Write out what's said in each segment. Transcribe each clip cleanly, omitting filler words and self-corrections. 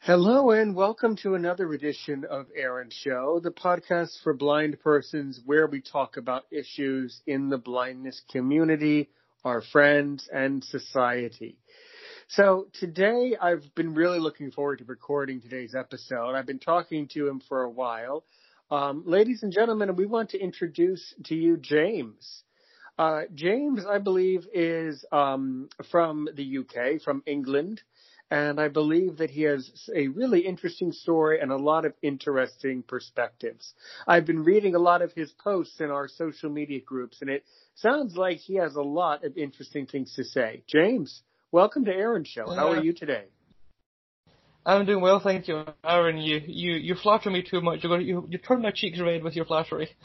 Hello and welcome to another edition of Aaron's Show, the podcast for blind persons where we talk about issues in the blindness community, our friends, and society. So today I've been really looking forward to recording today's episode. I've been talking to him for a while. Ladies and gentlemen, we want to introduce to you James. James, I believe, is from the UK, from England. And I believe that he has a really interesting story and a lot of interesting perspectives. I've been reading a lot of his posts in our social media groups, and it sounds like he has a lot of interesting things to say. James, welcome to Aaron's Show. How are you today? I'm doing well, thank you, Aaron. You flatter me too much. You turn my cheeks red with your flattery.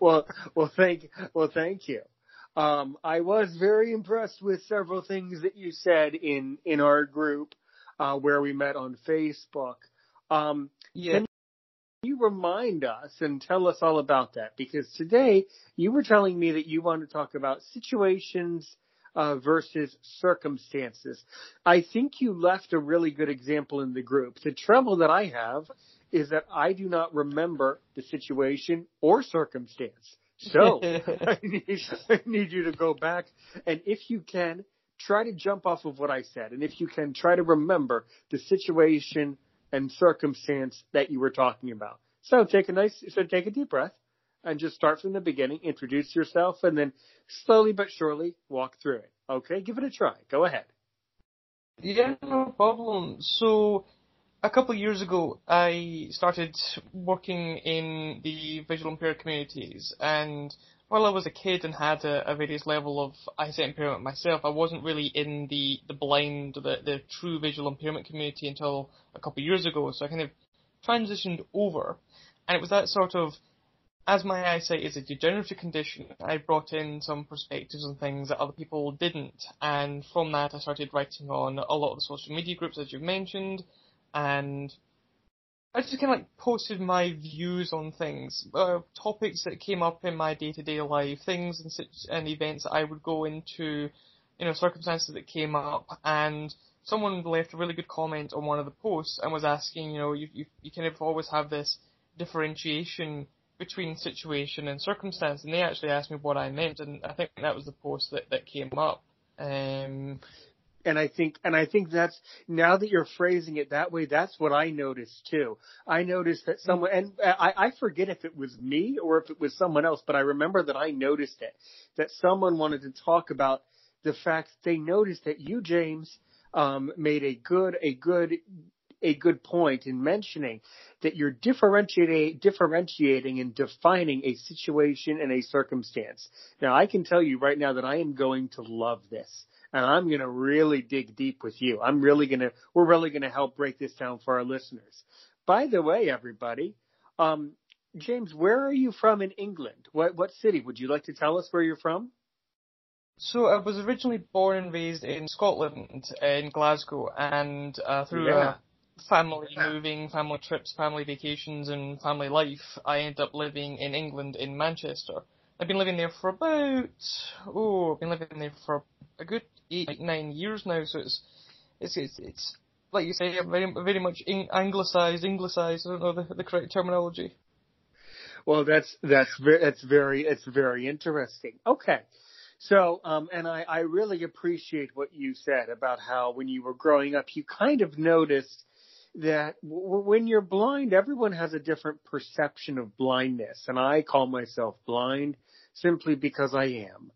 Well, thank you. I was very impressed with several things that you said in our group where we met on Facebook. Can you remind us and tell us all about that? Because today you were telling me that you want to talk about situations versus circumstances. I think you left a really good example in the group. The trouble that I have is that I do not remember the situation or circumstance. So I need you to go back and, if you can, try to jump off of what I said. And if you can, try to remember the situation and circumstance that you were talking about. So take a deep breath and just start from the beginning, introduce yourself, and then slowly but surely walk through it. Okay, give it a try. Go ahead. Yeah, no problem. So a couple of years ago, I started working in the visual impaired communities, and while I was a kid and had a various level of eyesight impairment myself, I wasn't really in the blind, the true visual impairment community until a couple of years ago, so I kind of transitioned over, and it was that sort of, as my eyesight is a degenerative condition, I brought in some perspectives on things that other people didn't, and from that I started writing on a lot of the social media groups, as you mentioned, and I just kind of like posted my views on things, topics that came up in my day-to-day life, things and events that I would go into, circumstances that came up. And someone left a really good comment on one of the posts and was asking, you kind of always have this differentiation between situation and circumstance. And they actually asked me what I meant, and I think that was the post that came up. And I think that's, now that you're phrasing it that way, that's what I noticed too. I noticed that someone, and I forget if it was me or if it was someone else, but I remember that I noticed it, that someone wanted to talk about the fact they noticed that you, James, made a good point in mentioning that you're differentiating and defining a situation and a circumstance. Now, I can tell you right now that I am going to love this. And I'm going to really dig deep with you. We're really going to help break this down for our listeners. By the way, everybody, James, where are you from in England? What city? Would you like to tell us where you're from? So I was originally born and raised in Scotland, in Glasgow, and through family trips, family vacations, and family life, I ended up living in England in Manchester. I've been living there for a good 8-9 years now, so it's like you say, very, very much Anglicised. I don't know the correct terminology. Well, that's very interesting. Okay, so and I really appreciate what you said about how when you were growing up, you kind of noticed that when you're blind, everyone has a different perception of blindness, and I call myself blind simply because I am.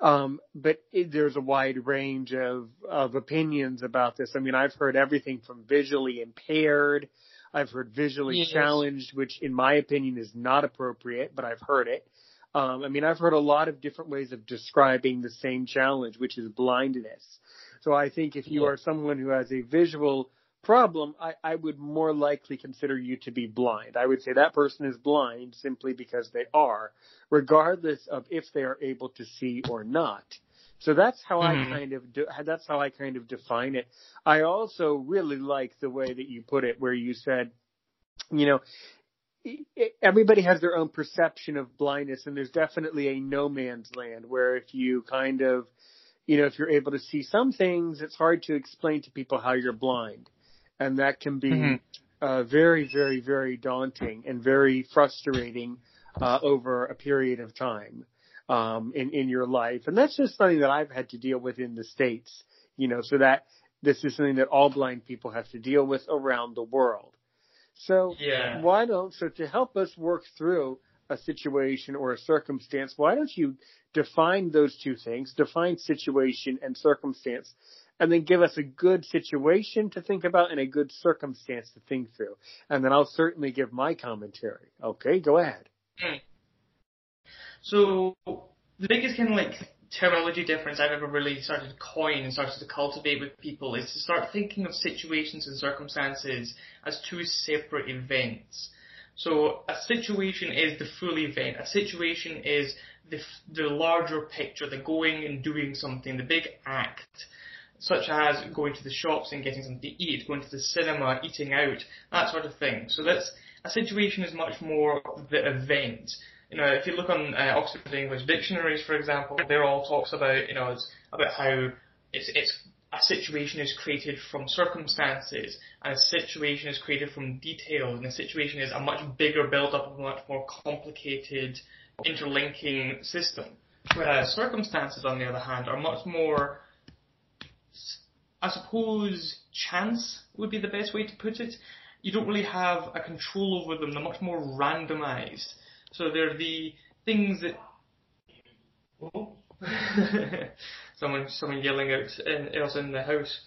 But there's a wide range of opinions about this. I mean, I've heard everything from visually impaired. I've heard visually challenged, which in my opinion is not appropriate, but I've heard it. I mean, I've heard a lot of different ways of describing the same challenge, which is blindness. So I think if you are someone who has a visual problem, I would more likely consider you to be blind. I would say that person is blind simply because they are, regardless of if they are able to see or not. So that's how I kind of define it. I also really like the way that you put it, where you said, you know, everybody has their own perception of blindness, and there's definitely a no man's land where if you kind of, you know, if you're able to see some things, it's hard to explain to people how you're blind. And that can be very, very, very daunting and very frustrating over a period of time in your life. And that's just something that I've had to deal with in the States, you know, so that this is something that all blind people have to deal with around the world. So so to help us work through a situation or a circumstance, why don't you define those two things, define situation and circumstance, and then give us a good situation to think about and a good circumstance to think through. And then I'll certainly give my commentary. Okay, go ahead. So the biggest kind of like terminology difference I've ever really started to coin and started to cultivate with people is to start thinking of situations and circumstances as two separate events. So a situation is the full event. A situation is the larger picture, the going and doing something, the big act, such as going to the shops and getting something to eat, going to the cinema, eating out, that sort of thing. So that's a situation is much more the event. You know, if you look on Oxford English Dictionaries, for example, they're all talks about, you know, it's about how it's a situation is created from circumstances, and a situation is created from details, and a situation is a much bigger build-up of a much more complicated interlinking system. Whereas circumstances, on the other hand, are much more, I suppose, chance would be the best way to put it. You don't really have a control over them. They're much more randomized. So they're the things that... Oh. someone yelling out else in the house.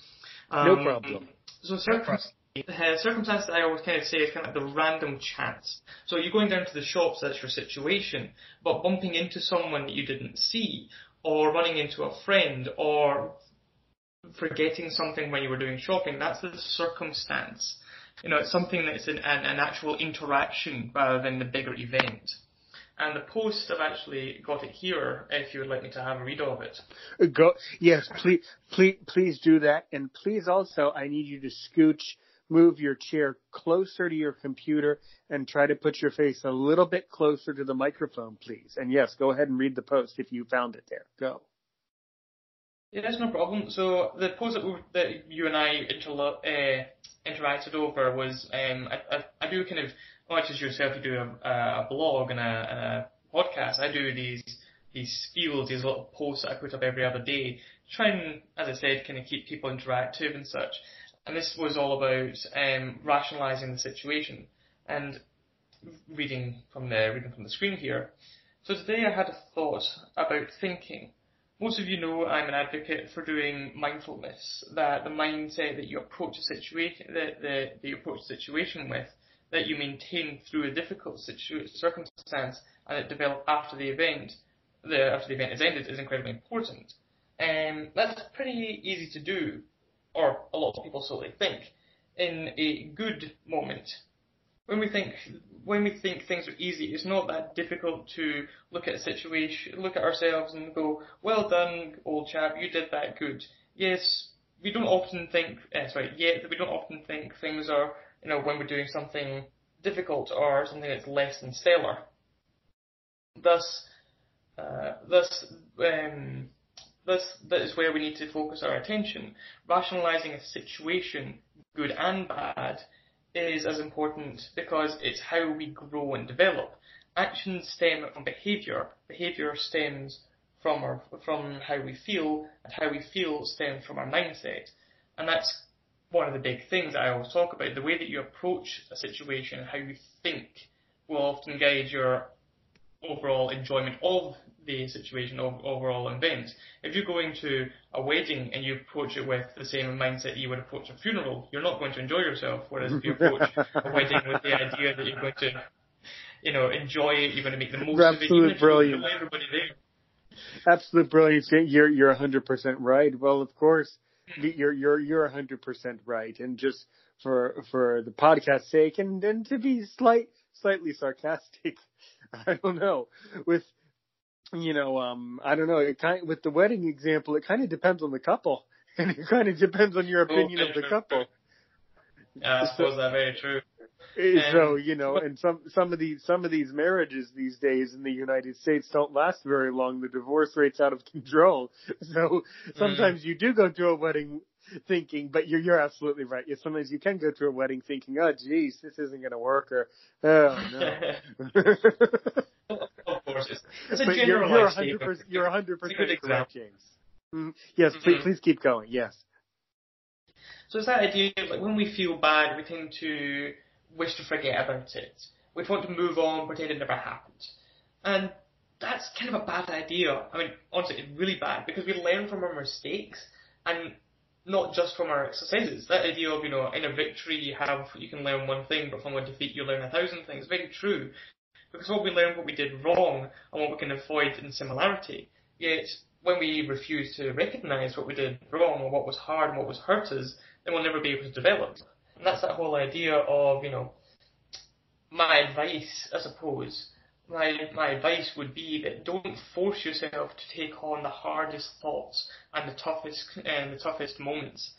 No problem. So circumstance that I always kind of say is kind of like the random chance. So you're going down to the shops, that's your situation, but bumping into someone that you didn't see, or running into a friend, or forgetting something when you were doing shopping, that's the circumstance. You know, it's something that's an actual interaction rather than the bigger event. And the post, I've actually got it here, if you would like me to have a read of it. Go. Yes, please do that. And please also, I need you to move your chair closer to your computer and try to put your face a little bit closer to the microphone, please. And yes, go ahead and read the post if you found it there. Go. Yeah, that's no problem. So the post that you and I interacted over was, I do kind of, much as yourself, you do a blog and a podcast. I do these fields, these little posts that I put up every other day, try and, as I said, kind of keep people interactive and such. And this was all about rationalising the situation and reading from the screen here. So today I had a thought about thinking. Most of you know I'm an advocate for doing mindfulness, that the mindset that you approach a situation with, that you maintain through a difficult circumstance and it develop after the event, after the event has ended, is incredibly important. That's pretty easy to do, or a lot of people so they think, in a good moment. When we think things are easy, it's not that difficult to look at a situation, look at ourselves and go, well done, old chap, you did that good. We don't often think things are, you know, when we're doing something difficult or something that's less than stellar. That is where we need to focus our attention. Rationalising a situation, good and bad, is as important because it's how we grow and develop. Actions stem from behaviour. Behaviour stems from how we feel, and how we feel stems from our mindset. And that's one of the big things that I always talk about. The way that you approach a situation and how you think will often guide your overall enjoyment of the situation, of overall events. If you're going to a wedding and you approach it with the same mindset you would approach a funeral, you're not going to enjoy yourself. Whereas if you approach a wedding with the idea that you're going to, you know, enjoy it, you're going to make the most of it. Absolute brilliance. Everybody there. Absolute brilliance. You're 100% right. Well, of course, you're 100% right. And just for the podcast's sake, and to be slightly sarcastic, I don't know. With, you know, I don't know. It kind of, with the wedding example, it kind of depends on the couple, and it kind of depends on your opinion of the couple. Yeah, I suppose that's very true. So, you know, and some of these marriages these days in the United States don't last very long. The divorce rate's out of control. So sometimes you do go to a wedding thinking, but you're absolutely right. Sometimes you can go to a wedding thinking, oh, geez, this isn't going to work, or oh no. Of course, it's a generalized statement. You're 100% correct, James. Mm-hmm. Yes, please keep going. Yes. So it's that idea of, like, when we feel bad, we tend to wish to forget about it. We want to move on, pretend it never happened, and that's kind of a bad idea. I mean, honestly, it's really bad because we learn from our mistakes and not just from our successes. That idea of, you know, in a victory you can learn one thing, but from a defeat you learn 1,000 things, is very true. Because what we learn, what we did wrong, and what we can avoid in similarity. Yet, when we refuse to recognise what we did wrong, or what was hard, and what was hurt us, then we'll never be able to develop. And that's that whole idea of, you know, my advice, I suppose. My advice would be that don't force yourself to take on the hardest thoughts and the toughest moments,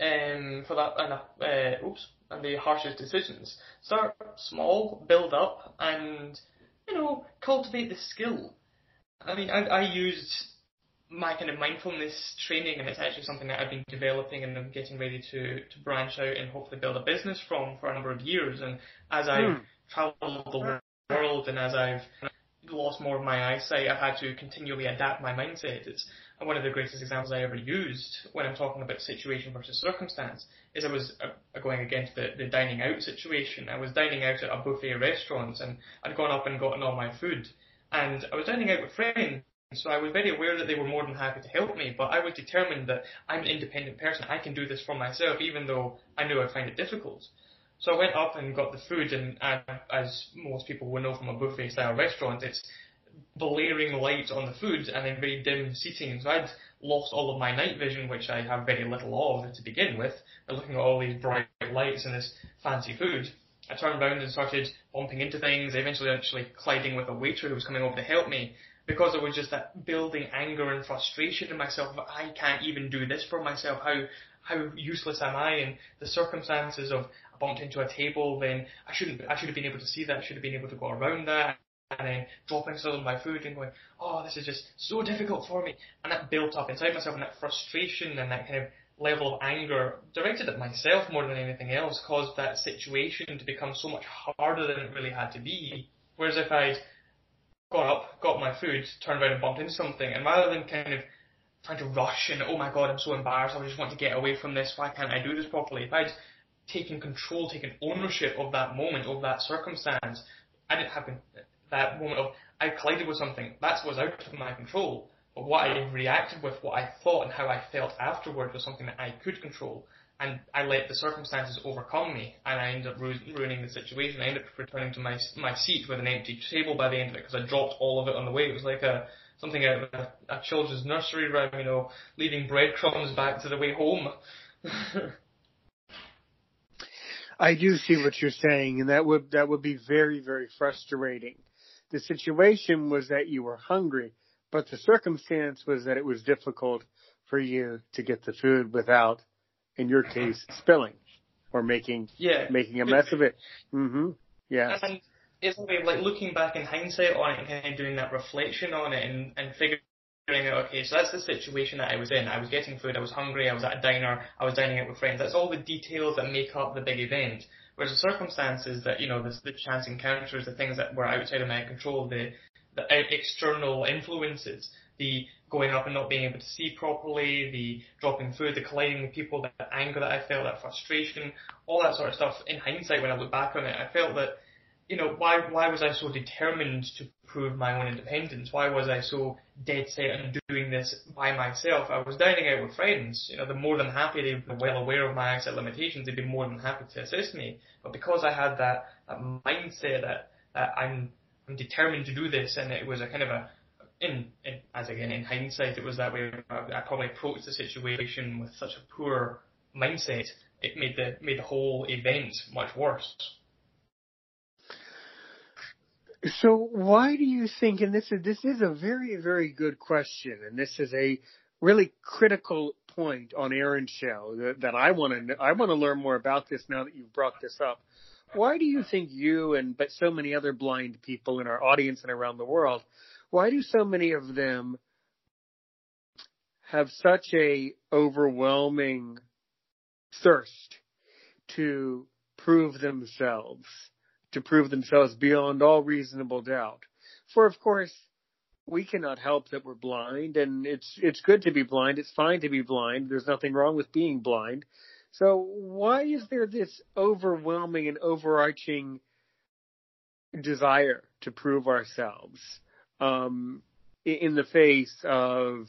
and the harshest decisions. Start small, build up, and, you know, cultivate the skill. I mean, I used my kind of mindfulness training, and it's actually something that I've been developing and I'm getting ready to branch out and hopefully build a business from for a number of years. And as I've traveled the world, and as I've lost more of my eyesight, I've had to continually adapt my mindset. It's one of the greatest examples I ever used when I'm talking about situation versus circumstance is I was going against the dining out situation. I was dining out at a buffet restaurant, and I'd gone up and gotten all my food, and I was dining out with friends, so I was very aware that they were more than happy to help me, but I was determined that I'm an independent person, I can do this for myself, even though I knew I'd find it difficult. So I went up and got the food, and as most people will know from a buffet-style restaurant, it's blaring lights on the food and then very dim seating. So I'd lost all of my night vision, which I have very little of to begin with, and looking at all these bright lights and this fancy food. I turned around and started bumping into things, eventually colliding with a waiter who was coming over to help me, because there was just that building anger and frustration in myself that I can't even do this for myself. How useless am I? And the circumstances of I bumped into a table, then I should have been able to see that, I should have been able to go around that, and then dropping some of my food and going, oh, this is just so difficult for me. And that built up inside myself, and that frustration and that kind of level of anger directed at myself more than anything else caused that situation to become so much harder than it really had to be. Whereas if I'd gone up, got my food, turned around and bumped into something, and rather than kind of trying to rush and, oh my god, I'm so embarrassed, I just want to get away from this, why can't I do this properly? If I'd taken control, taken ownership of that moment, of that circumstance, I didn't have that moment of, I collided with something, that was out of my control, but what I reacted with, what I thought and how I felt afterward was something that I could control, and I let the circumstances overcome me, and I ended up ruining the situation. I ended up returning to my seat with an empty table by the end of it, because I dropped all of it on the way. It was like something out of a children's nursery rhyme, you know, leaving breadcrumbs back to the way home. I do see what you're saying, and that would be very, very frustrating. The situation was that you were hungry, but the circumstance was that it was difficult for you to get the food without, in your case, spilling or making a mess of it. Mm-hmm. Yes. And it's like looking back in hindsight on it and kind of doing that reflection on it and figuring out, okay, so that's the situation that I was in. I was getting food, I was hungry, I was at a diner, I was dining out with friends. That's all the details that make up the big event. Whereas the circumstances that, you know, the chance encounters, the things that were outside of my control, the external influences, the going up and not being able to see properly, the dropping food, the colliding with people, that anger that I felt, that frustration, all that sort of stuff. In hindsight, when I look back on it, I felt that you know, why was I so determined to prove my own independence? Why was I so dead set on doing this by myself? I was dining out with friends. You know, they're more than happy. They were well aware of my accent limitations. They'd be more than happy to assist me. But because I had that mindset that I'm determined to do this, and it was a kind of a, as again in hindsight, it was that way. I probably approached the situation with such a poor mindset. It made the whole event much worse. So why do you think, and this is a very, very good question, and this is a really critical point on Aaron's show that I want to learn more about this now that you've brought this up. Why do you think you but so many other blind people in our audience and around the world, why do so many of them have such a overwhelming thirst to prove themselves? To prove themselves beyond all reasonable doubt. For, of course, we cannot help that we're blind, and it's good to be blind. It's fine to be blind. There's nothing wrong with being blind. So why is there this overwhelming and overarching desire to prove ourselves in the face of,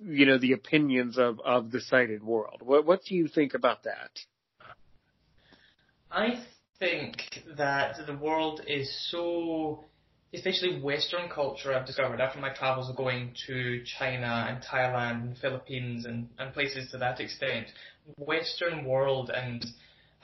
you know, the opinions of the sighted world? What do you think about that? I think that the world is so, especially Western culture, I've discovered after my travels of going to China and Thailand and Philippines and places to that extent, Western world, and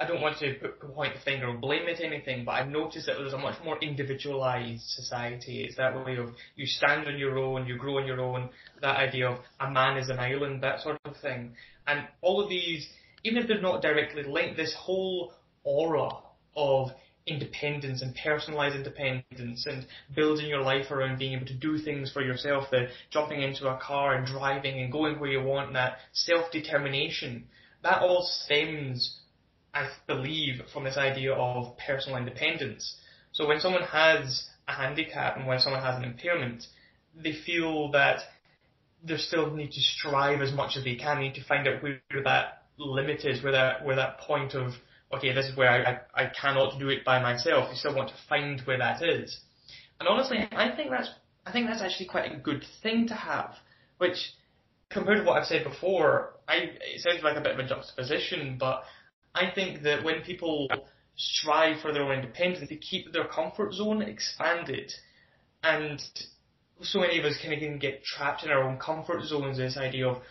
I don't want to point the finger or blame it anything, but I've noticed that there's a much more individualized society. It's that way of you stand on your own, you grow on your own, that idea of a man is an island, that sort of thing. And all of these, even if they're not directly linked, this whole aura of independence and personalized independence and building your life around being able to do things for yourself, the jumping into a car and driving and going where you want, and that self-determination, that all stems, I believe, from this idea of personal independence. So when someone has a handicap and when someone has an impairment, they feel that they still need to strive as much as they can, they need to find out where that limit is, where that point of, okay, this is where I cannot do it by myself. You still want to find where that is. And honestly, I think that's actually quite a good thing to have, which, compared to what I've said before, it sounds like a bit of a juxtaposition, but I think that when people strive for their own independence, they keep their comfort zone expanded. And so many of us kind of can get trapped in our own comfort zones, this idea of,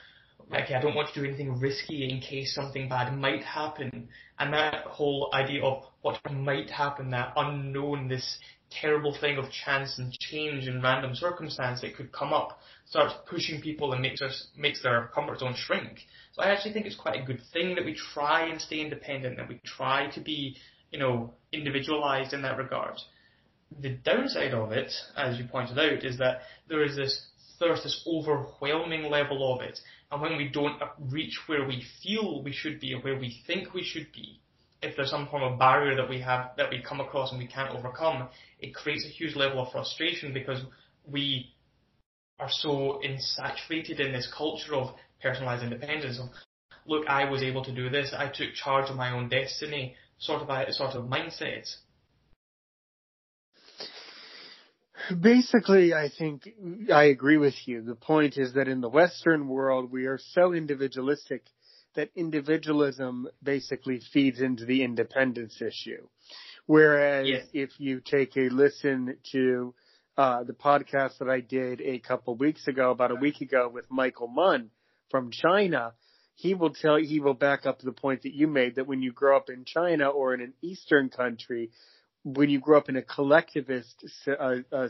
okay, I don't want to do anything risky in case something bad might happen. And that whole idea of what might happen, that unknown, this terrible thing of chance and change and random circumstance that could come up, starts pushing people and makes their comfort zone shrink. So I actually think it's quite a good thing that we try and stay independent, that we try to be, you know, individualized in that regard. The downside of it, as you pointed out, is that there is this thirst, this overwhelming level of it. And when we don't reach where we feel we should be or where we think we should be, if there's some form of barrier that we have, that we come across and we can't overcome, it creates a huge level of frustration because we are so insaturated in this culture of personalized independence, of, look, I was able to do this, I took charge of my own destiny, sort of mindset. Basically, I think I agree with you. The point is that in the Western world, we are so individualistic that individualism basically feeds into the independence issue. Whereas if you take a listen to the podcast that I did about a week ago with Michael Munn from China, he will back up the point that you made, that when you grow up in China or in an Eastern country, when you grow up in a collectivist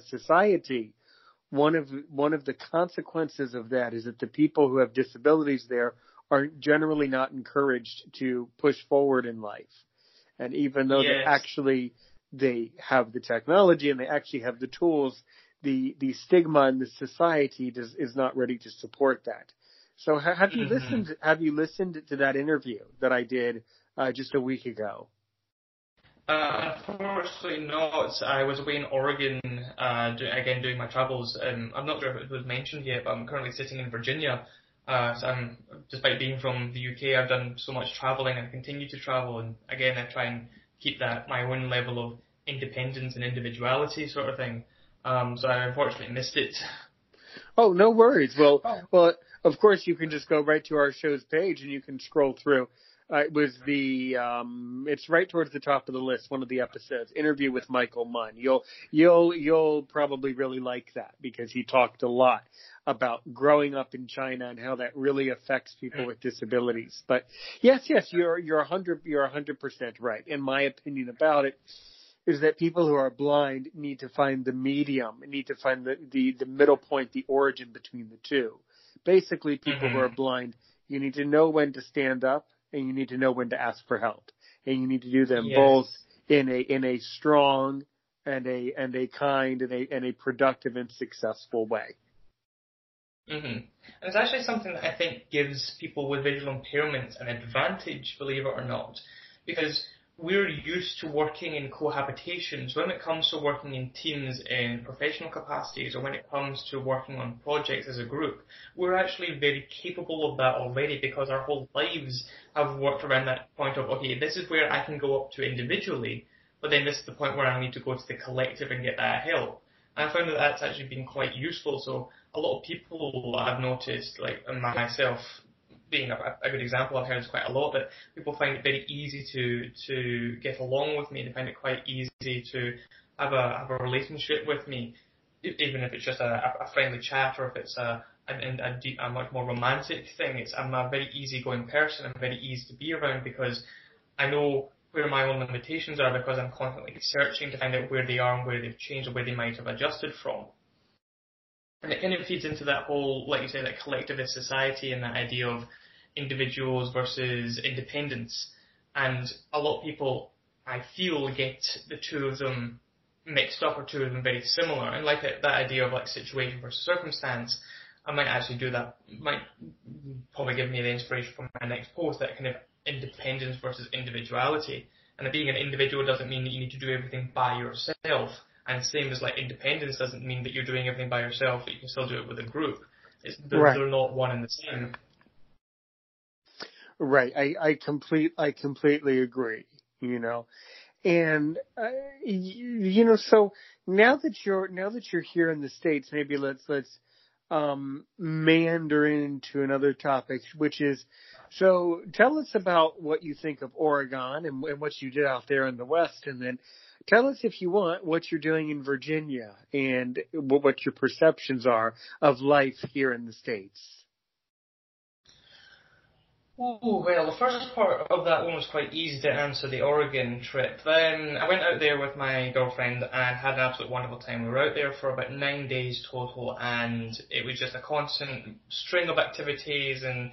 society, one of the consequences of that is that the people who have disabilities there are generally not encouraged to push forward in life. And even though they have the technology and they actually have the tools, the stigma in the society is not ready to support that. So have you listened to that interview that I did just a week ago? Unfortunately not. I was away in Oregon, doing my travels. I'm not sure if it was mentioned yet, but I'm currently sitting in Virginia. So despite being from the UK, I've done so much traveling and continue to travel. And again, I try and keep my own level of independence and individuality sort of thing. So I unfortunately missed it. Oh, no worries. Well, of course, you can just go right to our show's page and you can scroll through. It was the it's right towards the top of the list, one of the episodes, Interview with Michael Munn. You'll probably really like that because he talked a lot about growing up in China and how that really affects people with disabilities. But yes, you're 100% right. And my opinion about it is that people who are blind need to find the medium, need to find the middle point, the origin between the two. Basically, people who are blind, you need to know when to stand up. And you need to know when to ask for help, and you need to do them both in a strong and a kind and a productive and successful way. And it's actually something that I think gives people with visual impairments an advantage, believe it or not, because we're used to working in cohabitation. So when it comes to working in teams in professional capacities, or when it comes to working on projects as a group, we're actually very capable of that already because our whole lives have worked around that point of, okay, this is where I can go up to individually, but then this is the point where I need to go to the collective and get that help. And I found that that's actually been quite useful. So a lot of people I've noticed, like myself, being a good example, I've heard quite a lot that people find it very easy to get along with me. They find it quite easy to have a relationship with me, even if it's just a friendly chat or if it's a much more romantic thing. I'm a very easygoing person. I'm very easy to be around because I know where my own limitations are because I'm constantly searching to find out where they are and where they've changed or where they might have adjusted from. And it kind of feeds into that whole, like you say, that collectivist society and that idea of individuals versus independence. And a lot of people, I feel, get the two of them mixed up or two of them very similar. And like that idea of like situation versus circumstance, I might actually do that, might probably give me the inspiration for my next post, that kind of independence versus individuality. And that being an individual doesn't mean that you need to do everything by yourself. And same as like independence doesn't mean that you're doing everything by yourself, that you can still do it with a group. They're not one and the same. Right. I completely agree, you know. And, you know, so now that you're here in the States, maybe let's meander into another topic, which is, so tell us about what you think of Oregon and what you did out there in the West, and then tell us, if you want, what you're doing in Virginia and what your perceptions are of life here in the States. Oh, well, the first part of that one was quite easy to answer, the Oregon trip. Then I went out there with my girlfriend and had an absolute wonderful time. We were out there for about 9 days total, and it was just a constant string of activities and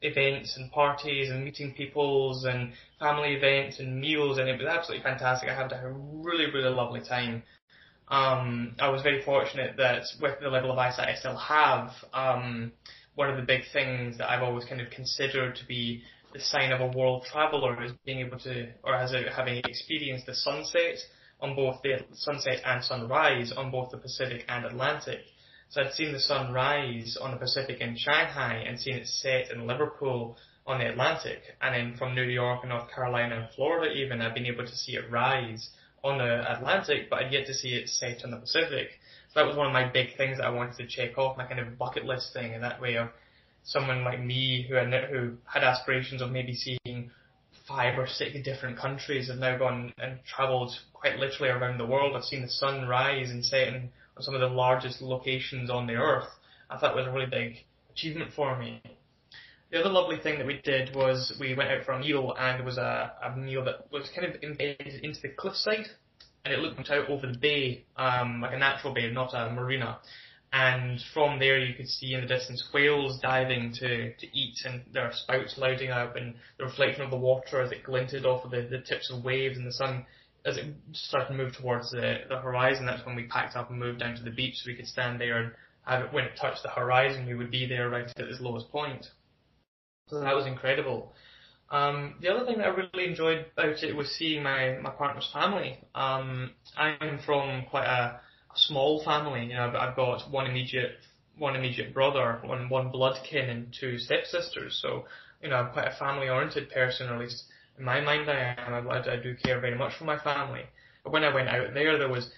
events and parties and meeting peoples and family events and meals, and it was absolutely fantastic. I had a really, really lovely time. I was very fortunate that with the level of eyesight I still have, one of the big things that I've always kind of considered to be the sign of a world traveller is being able to, or having experienced the sunset on both the sunset and sunrise on both the Pacific and Atlantic. So I'd seen the sun rise on the Pacific in Shanghai and seen it set in Liverpool on the Atlantic. And then from New York and North Carolina and Florida even, I've been able to see it rise on the Atlantic, but I'd yet to see it set on the Pacific. So that was one of my big things that I wanted to check off, my kind of bucket list thing, in that way of someone like me who had aspirations of maybe seeing 5 or 6 different countries, have now gone and travelled quite literally around the world. I've seen the sun rise and set in some of the largest locations on the earth. I thought it was a really big achievement for me. The other lovely thing that we did was we went out for a meal, and it was a meal that was kind of embedded into the cliffside, and it looked out over the bay, like a natural bay, not a marina. And from there you could see in the distance whales diving to eat, and their spouts lighting up, and the reflection of the water as it glinted off of the tips of waves, and the sun as it started to move towards the horizon. That's when we packed up and moved down to the beach, so we could stand there and have it, when it touched the horizon, we would be there right at its lowest point. So that was incredible. The other thing that I really enjoyed about it was seeing my partner's family. I'm from quite a small family. You know, I've got one immediate brother, one blood kin, and 2 stepsisters. So, you know, I'm quite a family-oriented person, or at least in my mind I am. I do care very much for my family. when I went out there, there was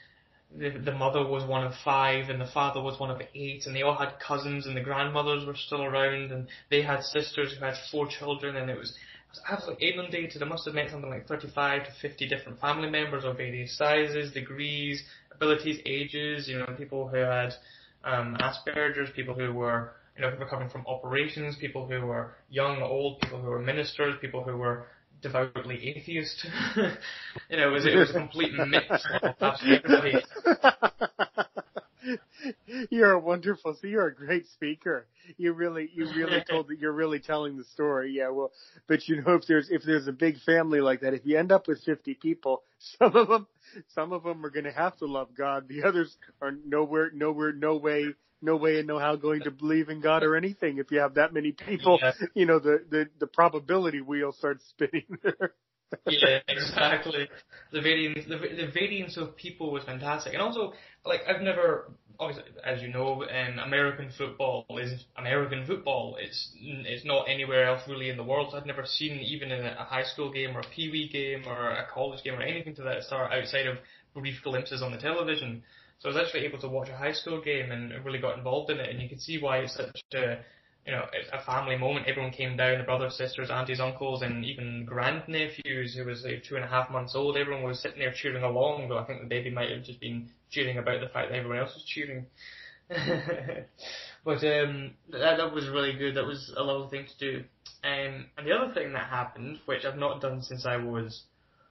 the mother was one of five and the father was one of eight, and they all had cousins, and the grandmothers were still around, and they had sisters who had four children, and it was absolutely inundated. I must have met something like 35 to 50 different family members of various sizes, degrees, abilities, ages, you know, people who had Asperger's, people who were, you know, coming from operations, people who were young, old, people who were ministers, people who were devoutly atheist. You know, it was a complete mix of absolutely. You're wonderful. So you're a great speaker. You really you're really telling the story. Yeah, well, but you know, if there's a big family like that, if you end up with 50 people, some of them are going to have to love God. The others are no way and no how going to believe in God or anything. If you have that many people, yeah. You know, the probability wheel starts spinning there. Yeah, exactly. The variance of people was fantastic. And also, like, I've never, obviously, as you know, American football is American football. It's not anywhere else really in the world. So I've never seen, even in a high school game or a Pee Wee game or a college game or anything to that sort outside of brief glimpses on the television. So I was actually able to watch a high school game and really got involved in it, and you can see why it's such a, you know, a family moment. Everyone came down, the brothers, sisters, aunties, uncles, and even grandnephews who was like 2.5 months old. Everyone was sitting there cheering along, though I think the baby might have just been cheering about the fact that everyone else was cheering. But that was really good. That was a lovely thing to do. And the other thing that happened, which I've not done since I was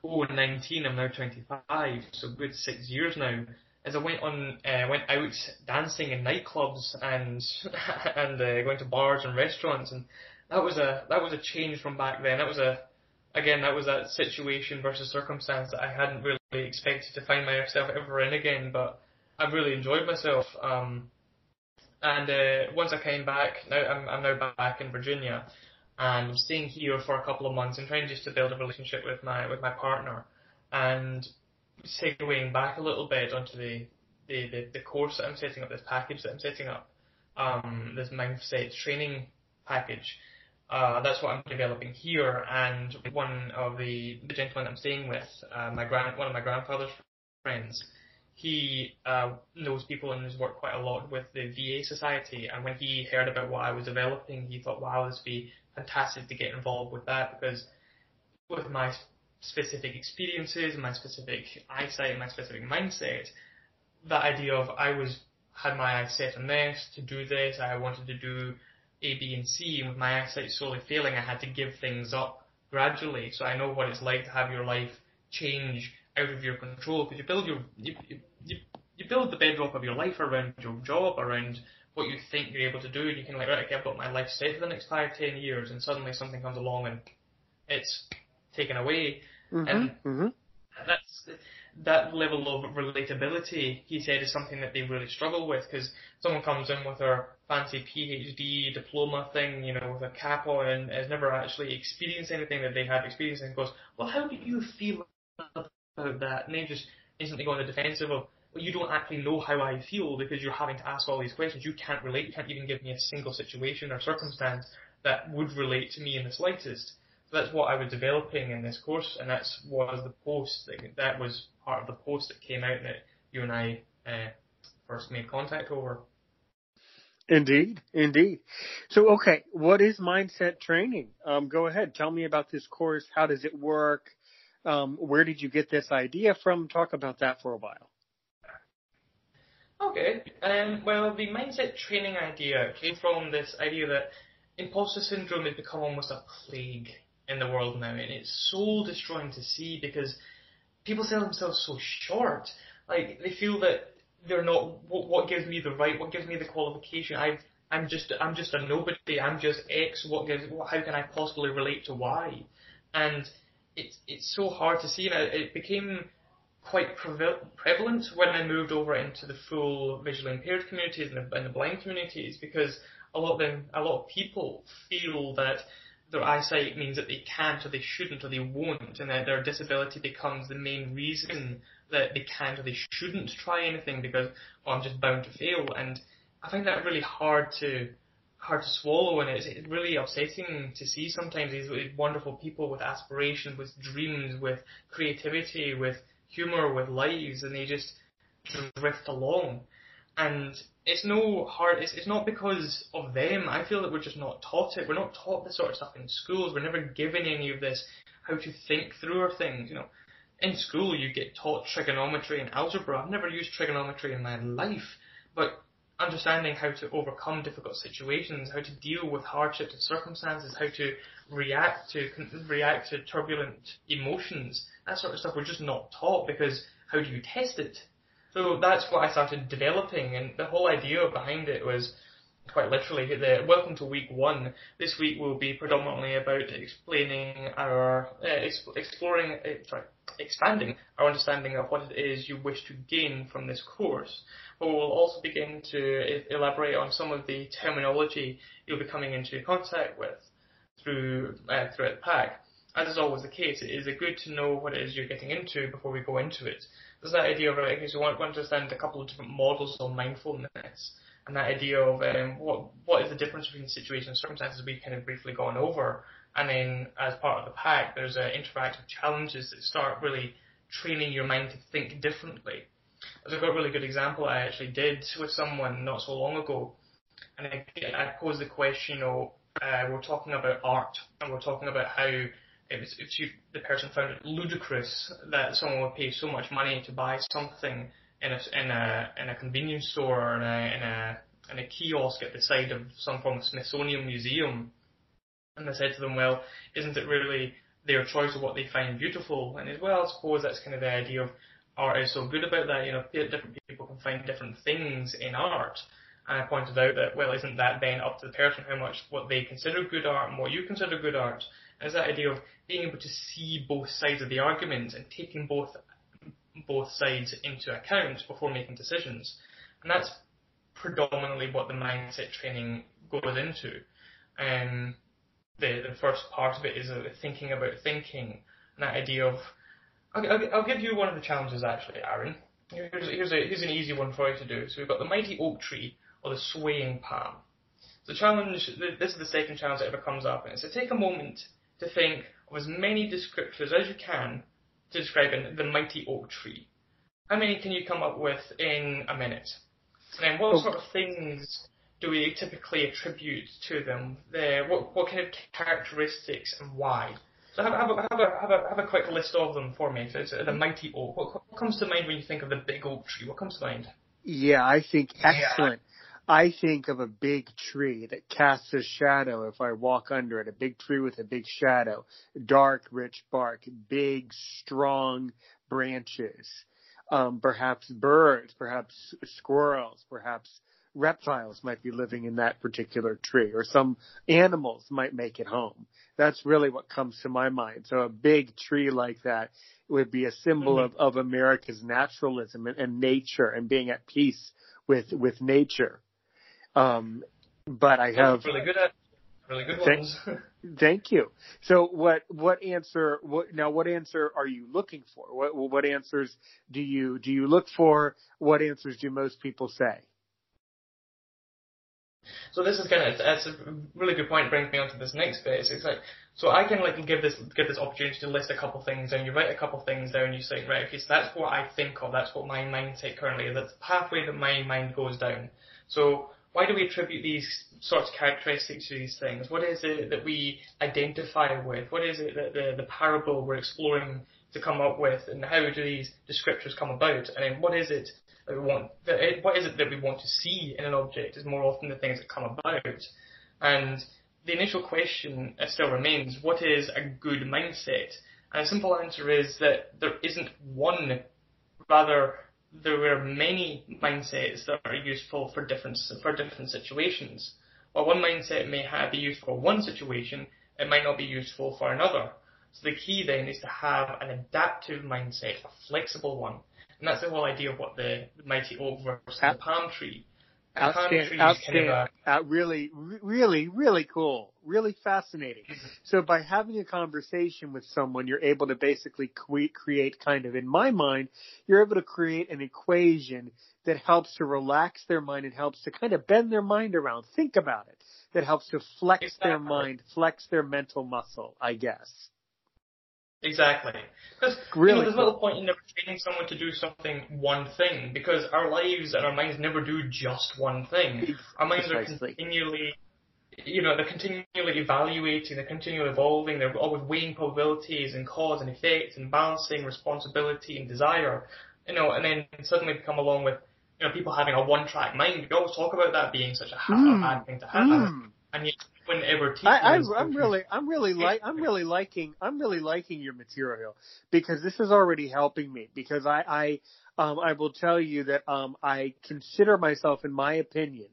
19, I'm now 25, so good 6 years now, as I went out dancing in nightclubs and going to bars and restaurants, and that was a change from back then. That was that situation versus circumstance that I hadn't really expected to find myself ever in again. But I've really enjoyed myself. Once I came back, now I'm now back in Virginia, and I'm staying here for a couple of months and trying just to build a relationship with my partner, and segueing back a little bit onto the course that I'm setting up, this package that I'm setting up, this mindset training package. That's what I'm developing here, and one of the gentlemen I'm staying with, one of my grandfather's friends, he knows people and has worked quite a lot with the VA Society, and when he heard about what I was developing, he thought, wow, this would be fantastic to get involved with that, because with my specific experiences, my specific eyesight, my specific mindset, that idea of I had my eyes set on this, to do this, I wanted to do A, B, and C, and with my eyesight slowly failing, I had to give things up gradually, so I know what it's like to have your life change out of your control, because you build the bedrock of your life around your job, around what you think you're able to do, and you can like, right, okay, I've got my life set for the next 5-10 years, and suddenly something comes along and it's taken away. That level of relatability, he said, is something that they really struggle with, because someone comes in with their fancy PhD diploma thing, you know, with a cap on, and has never actually experienced anything that they have experienced, and goes, well, how do you feel about that? And they just instantly go on the defensive of, well, you don't actually know how I feel, because you're having to ask all these questions. You can't relate. You can't even give me a single situation or circumstance that would relate to me in the slightest. That's what I was developing in this course, and that was part of the post that came out that you and I first made contact over. Indeed. So, okay, what is mindset training? Go ahead, tell me about this course. How does it work? Where did you get this idea from? Talk about that for a while. Okay, well, the mindset training idea came from this idea that imposter syndrome has become almost a plague in the world now, and it's so destroying to see, because people sell themselves so short. Like, they feel that they're not, what gives me the right, what gives me the qualification, I'm just a nobody, I'm just X, how can I possibly relate to Y? And it's so hard to see, and it became quite prevalent when I moved over into the full visually impaired communities and the blind communities, because a lot of people feel that their eyesight means that they can't or they shouldn't or they won't, and that their disability becomes the main reason that they can't or they shouldn't try anything, because, oh, I'm just bound to fail. And I find that really hard to swallow, and it's really upsetting to see sometimes these wonderful people with aspirations, with dreams, with creativity, with humour with lies, and they just drift along. And it's no hard. It's not because of them. I feel that we're just not taught it. We're not taught this sort of stuff in schools. We're never given any of this, how to think through our things. You know, in school you get taught trigonometry and algebra. I've never used trigonometry in my life, but understanding how to overcome difficult situations, how to deal with hardships and circumstances, how to react to turbulent emotions, that sort of stuff we're just not taught, because how do you test it? So that's what I started developing, and the whole idea behind it was quite literally the welcome to week one. This week will be predominantly about expanding our understanding of what it is you wish to gain from this course. But we'll also begin to elaborate on some of the terminology you'll be coming into contact with throughout the pack. As is always the case, it is good to know what it is you're getting into before we go into it. There's that idea of, like, if you want to understand a couple of different models of mindfulness, and that idea of what is the difference between situation and circumstances we've kind of briefly gone over. And then as part of the pack, there's interactive challenges that start really training your mind to think differently. There's a really good example I actually did with someone not so long ago. And I posed the question, you know, we're talking about art, and we're talking about how the person found it ludicrous that someone would pay so much money to buy something in a convenience store or in a kiosk at the side of some form of Smithsonian museum. And I said to them, well, isn't it really their choice of what they find beautiful? And as well, I suppose that's kind of the idea of art is so good about that, you know, different people can find different things in art. And I pointed out that, well, isn't that then up to the person how much what they consider good art and what you consider good art? Is that idea of being able to see both sides of the argument and taking both sides into account before making decisions. And that's predominantly what the mindset training goes into. The first part of it is thinking about thinking, and that idea of... I'll give you one of the challenges, actually, Aaron. Here's an easy one for you to do. So we've got the mighty oak tree or the swaying palm. The challenge, this is the second challenge that ever comes up, and it's to take a moment to think of as many descriptors as you can to describe the mighty oak tree. How many can you come up with in a minute? And then what sort of things do we typically attribute to them? What kind of characteristics and why? So have a quick list of them for me. So it's the mighty oak. What comes to mind when you think of the big oak tree? What comes to mind? Yeah, I think excellent. Yeah. I think of a big tree that casts a shadow if I walk under it. A big tree with a big shadow. Dark, rich bark. Big, strong branches. Perhaps birds, perhaps squirrels, perhaps reptiles might be living in that particular tree, or some animals might make it home. That's really what comes to my mind. So a big tree like that would be a symbol of America's naturalism and nature and being at peace with nature. But I have really good ones. Thank you. So what answer are you looking for? What answers do you look for? What answers do most people say? So this is that's a really good point. It brings me onto this next bit. It's like, so I can give this opportunity to list a couple things, and you write a couple things down. You say, right, okay, so that's what I think of. That's what my mindset currently is. That's the pathway that my mind goes down. So why do we attribute these sorts of characteristics to these things? What is it that we identify with? What is it that the parable we're exploring to come up with, and how do these descriptors come about? And then what is it that we want? What is it that we want to see in an object is more often the things that come about. And the initial question still remains: what is a good mindset? And a simple answer is that there isn't one. Rather, there are many mindsets that are useful for different situations. While one mindset may be useful for one situation, it might not be useful for another. So the key then is to have an adaptive mindset, a flexible one. And that's the whole idea of what the mighty oak versus the palm tree. The palm tree is kind of really, really, really cool. Really fascinating. So by having a conversation with someone, you're able to basically create kind of, in my mind, you're able to create an equation that helps to relax their mind and helps to kind of bend their mind around. Think about it. That helps to flex their mind, flex their mental muscle, I guess. Exactly. Because really there's no point in never training someone to do one thing, because our lives and our minds never do just one thing. Our minds are continually, they're continually evaluating, they're continually evolving, they're always weighing probabilities and cause and effect and balancing responsibility and desire, and then suddenly we come along with, people having a one-track mind. We always talk about that being such a bad thing to have. And yet, whenever I'm really liking your material, because this is already helping me, because I will tell you that I consider myself, in my opinion,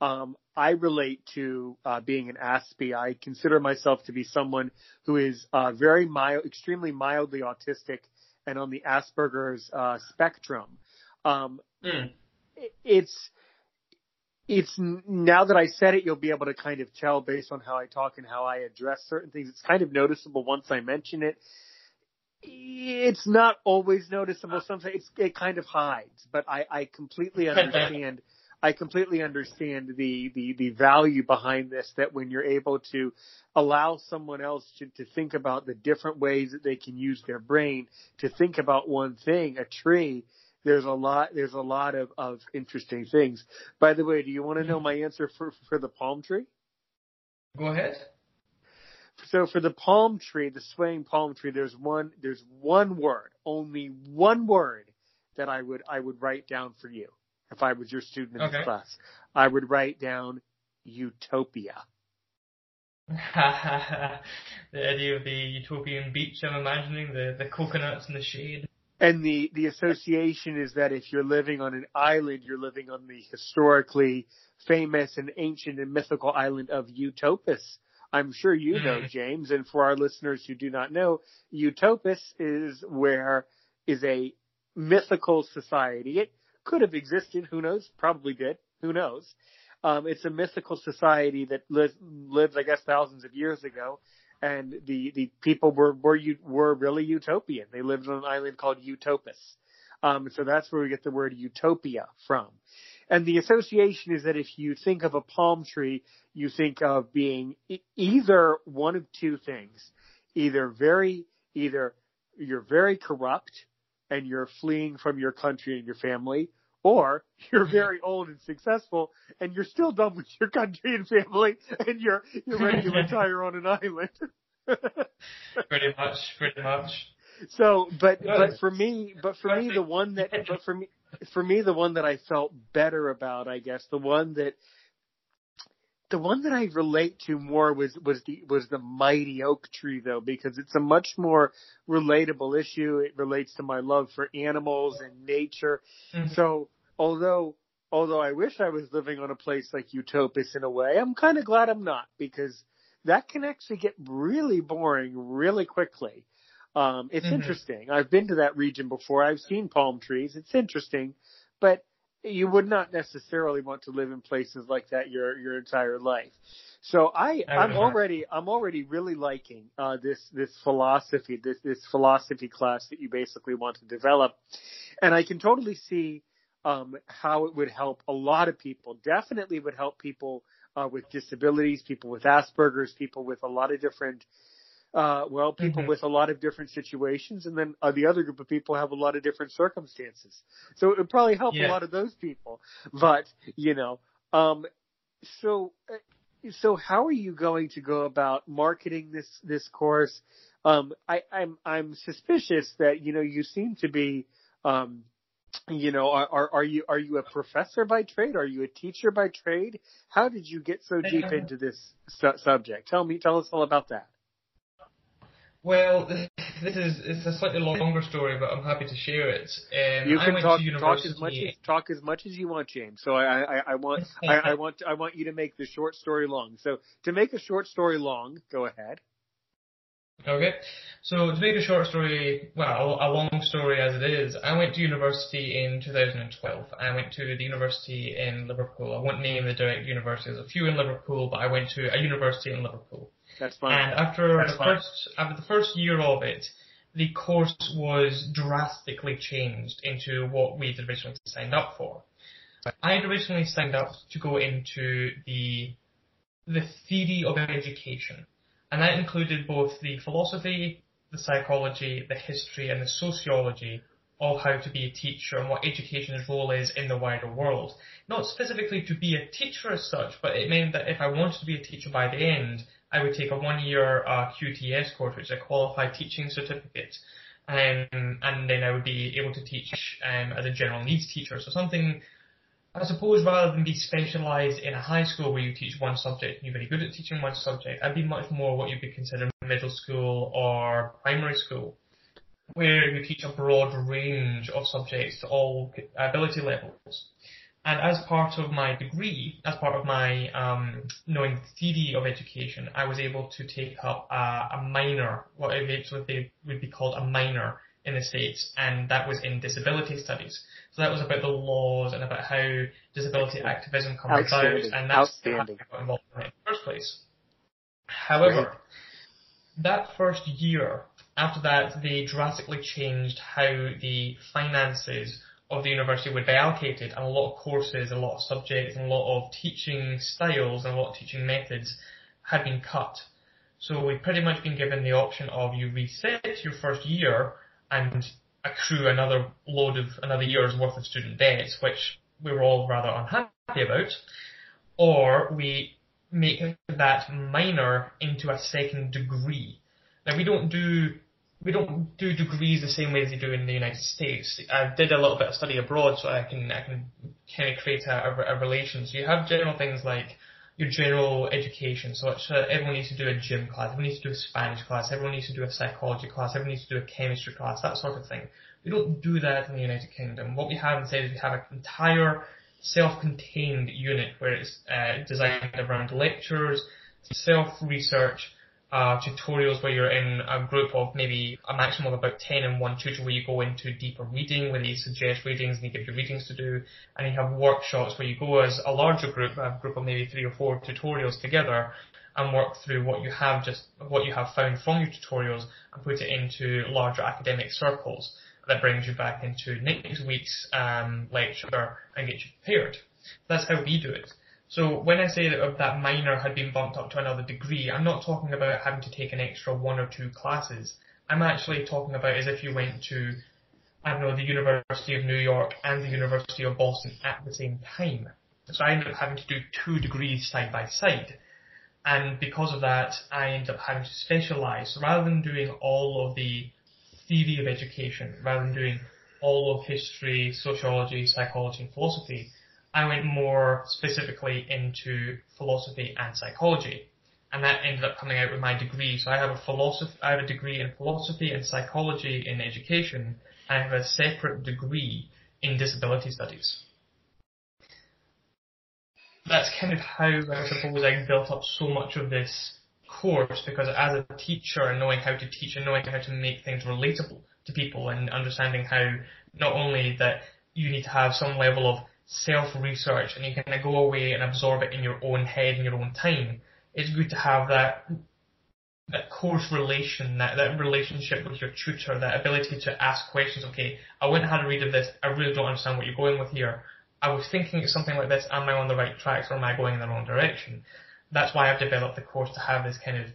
I relate to being an Aspie. I consider myself to be someone who is extremely mildly autistic and on the Asperger's spectrum. It's now that I said it, you'll be able to kind of tell based on how I talk and how I address certain things. It's kind of noticeable once I mention it. It's not always noticeable. Sometimes it kind of hides, but I completely understand. I completely understand the value behind this, that when you're able to allow someone else to think about the different ways that they can use their brain to think about one thing, a tree, there's a lot of interesting things. By the way, do you want to know my answer for the palm tree? Go ahead. So for the palm tree, the swaying palm tree, there's one word, only one word that I would write down for you. If I was your student in this class, I would write down utopia. The idea of the utopian beach, I'm imagining, the coconuts in the shade. And the association is that if you're living on an island, you're living on the historically famous and ancient and mythical island of Utopus. I'm sure you know, James, and for our listeners who do not know, Utopus is a mythical society. It could have existed, who knows? Probably did, who knows? It's a mythical society that lived, I guess, thousands of years ago. And the people were really utopian. They lived on an island called Utopus. So that's where we get the word utopia from. And the association is that if you think of a palm tree, you think of being either one of two things. Either you're very corrupt and you're fleeing from your country and your family, or you're very old and successful, and you're still done with your country and family, and you're ready to retire on an island. Pretty much. So, but for me, the one that I felt better about, I guess, the one that I relate to more was the mighty oak tree, though, because it's a much more relatable issue. It relates to my love for animals and nature. Mm-hmm. So although I wish I was living on a place like Utopus in a way, I'm kind of glad I'm not, because that can actually get really boring really quickly. It's interesting. I've been to that region before. I've seen palm trees. It's interesting, but you would not necessarily want to live in places like that your entire life. So I'm already really liking this philosophy class that you basically want to develop, and I can totally see how it would help a lot of people. Definitely would help people with disabilities, people with Asperger's, people with a lot of different with a lot of different situations, and then the other group of people have a lot of different circumstances. So it would probably help a lot of those people. But, so how are you going to go about marketing this course? I'm suspicious that, you seem to be, are you a professor by trade? Are you a teacher by trade? How did you get so deep into this subject? Tell us all about that. Well, it's a slightly longer story, but I'm happy to share it. You can talk as much as you want, James. So I want you to make the short story long. So to make a short story long, go ahead. Okay. So to make a short story, a long story as it is, I went to university in 2012. I went to the university in Liverpool. I won't name the direct university. There's a few in Liverpool, but I went to a university in Liverpool. That's fine. And after the first year of it, the course was drastically changed into what we'd originally signed up for. I'd originally signed up to go into the theory of education, and that included both the philosophy, the psychology, the history, and the sociology of how to be a teacher and what education's role is in the wider world. Not specifically to be a teacher as such, but it meant that if I wanted to be a teacher by the end, I would take a one-year QTS course, which is a qualified teaching certificate, and then I would be able to teach as a general needs teacher. So something, I suppose, rather than be specialised in a high school where you teach one subject and you're very good at teaching one subject, I'd be much more what you could consider middle school or primary school, where you teach a broad range of subjects to all ability levels. And as part of my degree, as part of my knowing the theory of education, I was able to take up a minor, what eventually would be called a minor in the States, and that was in disability studies. So that was about the laws and about how disability activism comes about, and that's how I got involved in it in the first place. However, that first year, after that, they drastically changed how the finances of the university would be allocated, and a lot of courses, a lot of subjects, and a lot of teaching styles and a lot of teaching methods had been cut. So we've pretty much been given the option of you reset your first year and accrue another year's worth of student debt, which we were all rather unhappy about, or we make that minor into a second degree. Now we don't do degrees the same way as they do in the United States. I did a little bit of study abroad, so I can kind of create a relation. So you have general things like your general education. So everyone needs to do a gym class, everyone needs to do a Spanish class, everyone needs to do a psychology class, everyone needs to do a chemistry class, that sort of thing. We don't do that in the United Kingdom. What we have instead is we have an entire self-contained unit where it's designed around lectures, self-research, tutorials where you're in a group of maybe a maximum of about 10 and one tutor where you go into deeper reading, where they suggest readings and they give you readings to do, and you have workshops where you go as a larger group, a group of maybe 3 or 4 tutorials together, and work through what you have found from your tutorials and put it into larger academic circles. That brings you back into next week's lecture and gets you prepared. That's how we do it. So when I say that minor had been bumped up to another degree, I'm not talking about having to take an extra 1 or 2 classes. I'm actually talking about as if you went to, I don't know, the University of New York and the University of Boston at the same time. So I ended up having to do 2 degrees side by side. And because of that, I ended up having to specialise. So rather than doing all of the theory of education, rather than doing all of history, sociology, psychology and philosophy, I went more specifically into philosophy and psychology, and that ended up coming out with my degree. So I have a degree in philosophy and psychology in education, and I have a separate degree in disability studies. That's kind of how I suppose I built up so much of this course, because as a teacher and knowing how to teach and knowing how to make things relatable to people and understanding how not only that you need to have some level of self-research and you can go away and absorb it in your own head in your own time. It's good to have that course relation, that relationship with your tutor, that ability to ask questions. Okay, I went and had a read of this. I really don't understand what you're going with here. I was thinking it's something like this. Am I on the right track or am I going in the wrong direction? That's why I've developed the course to have this kind of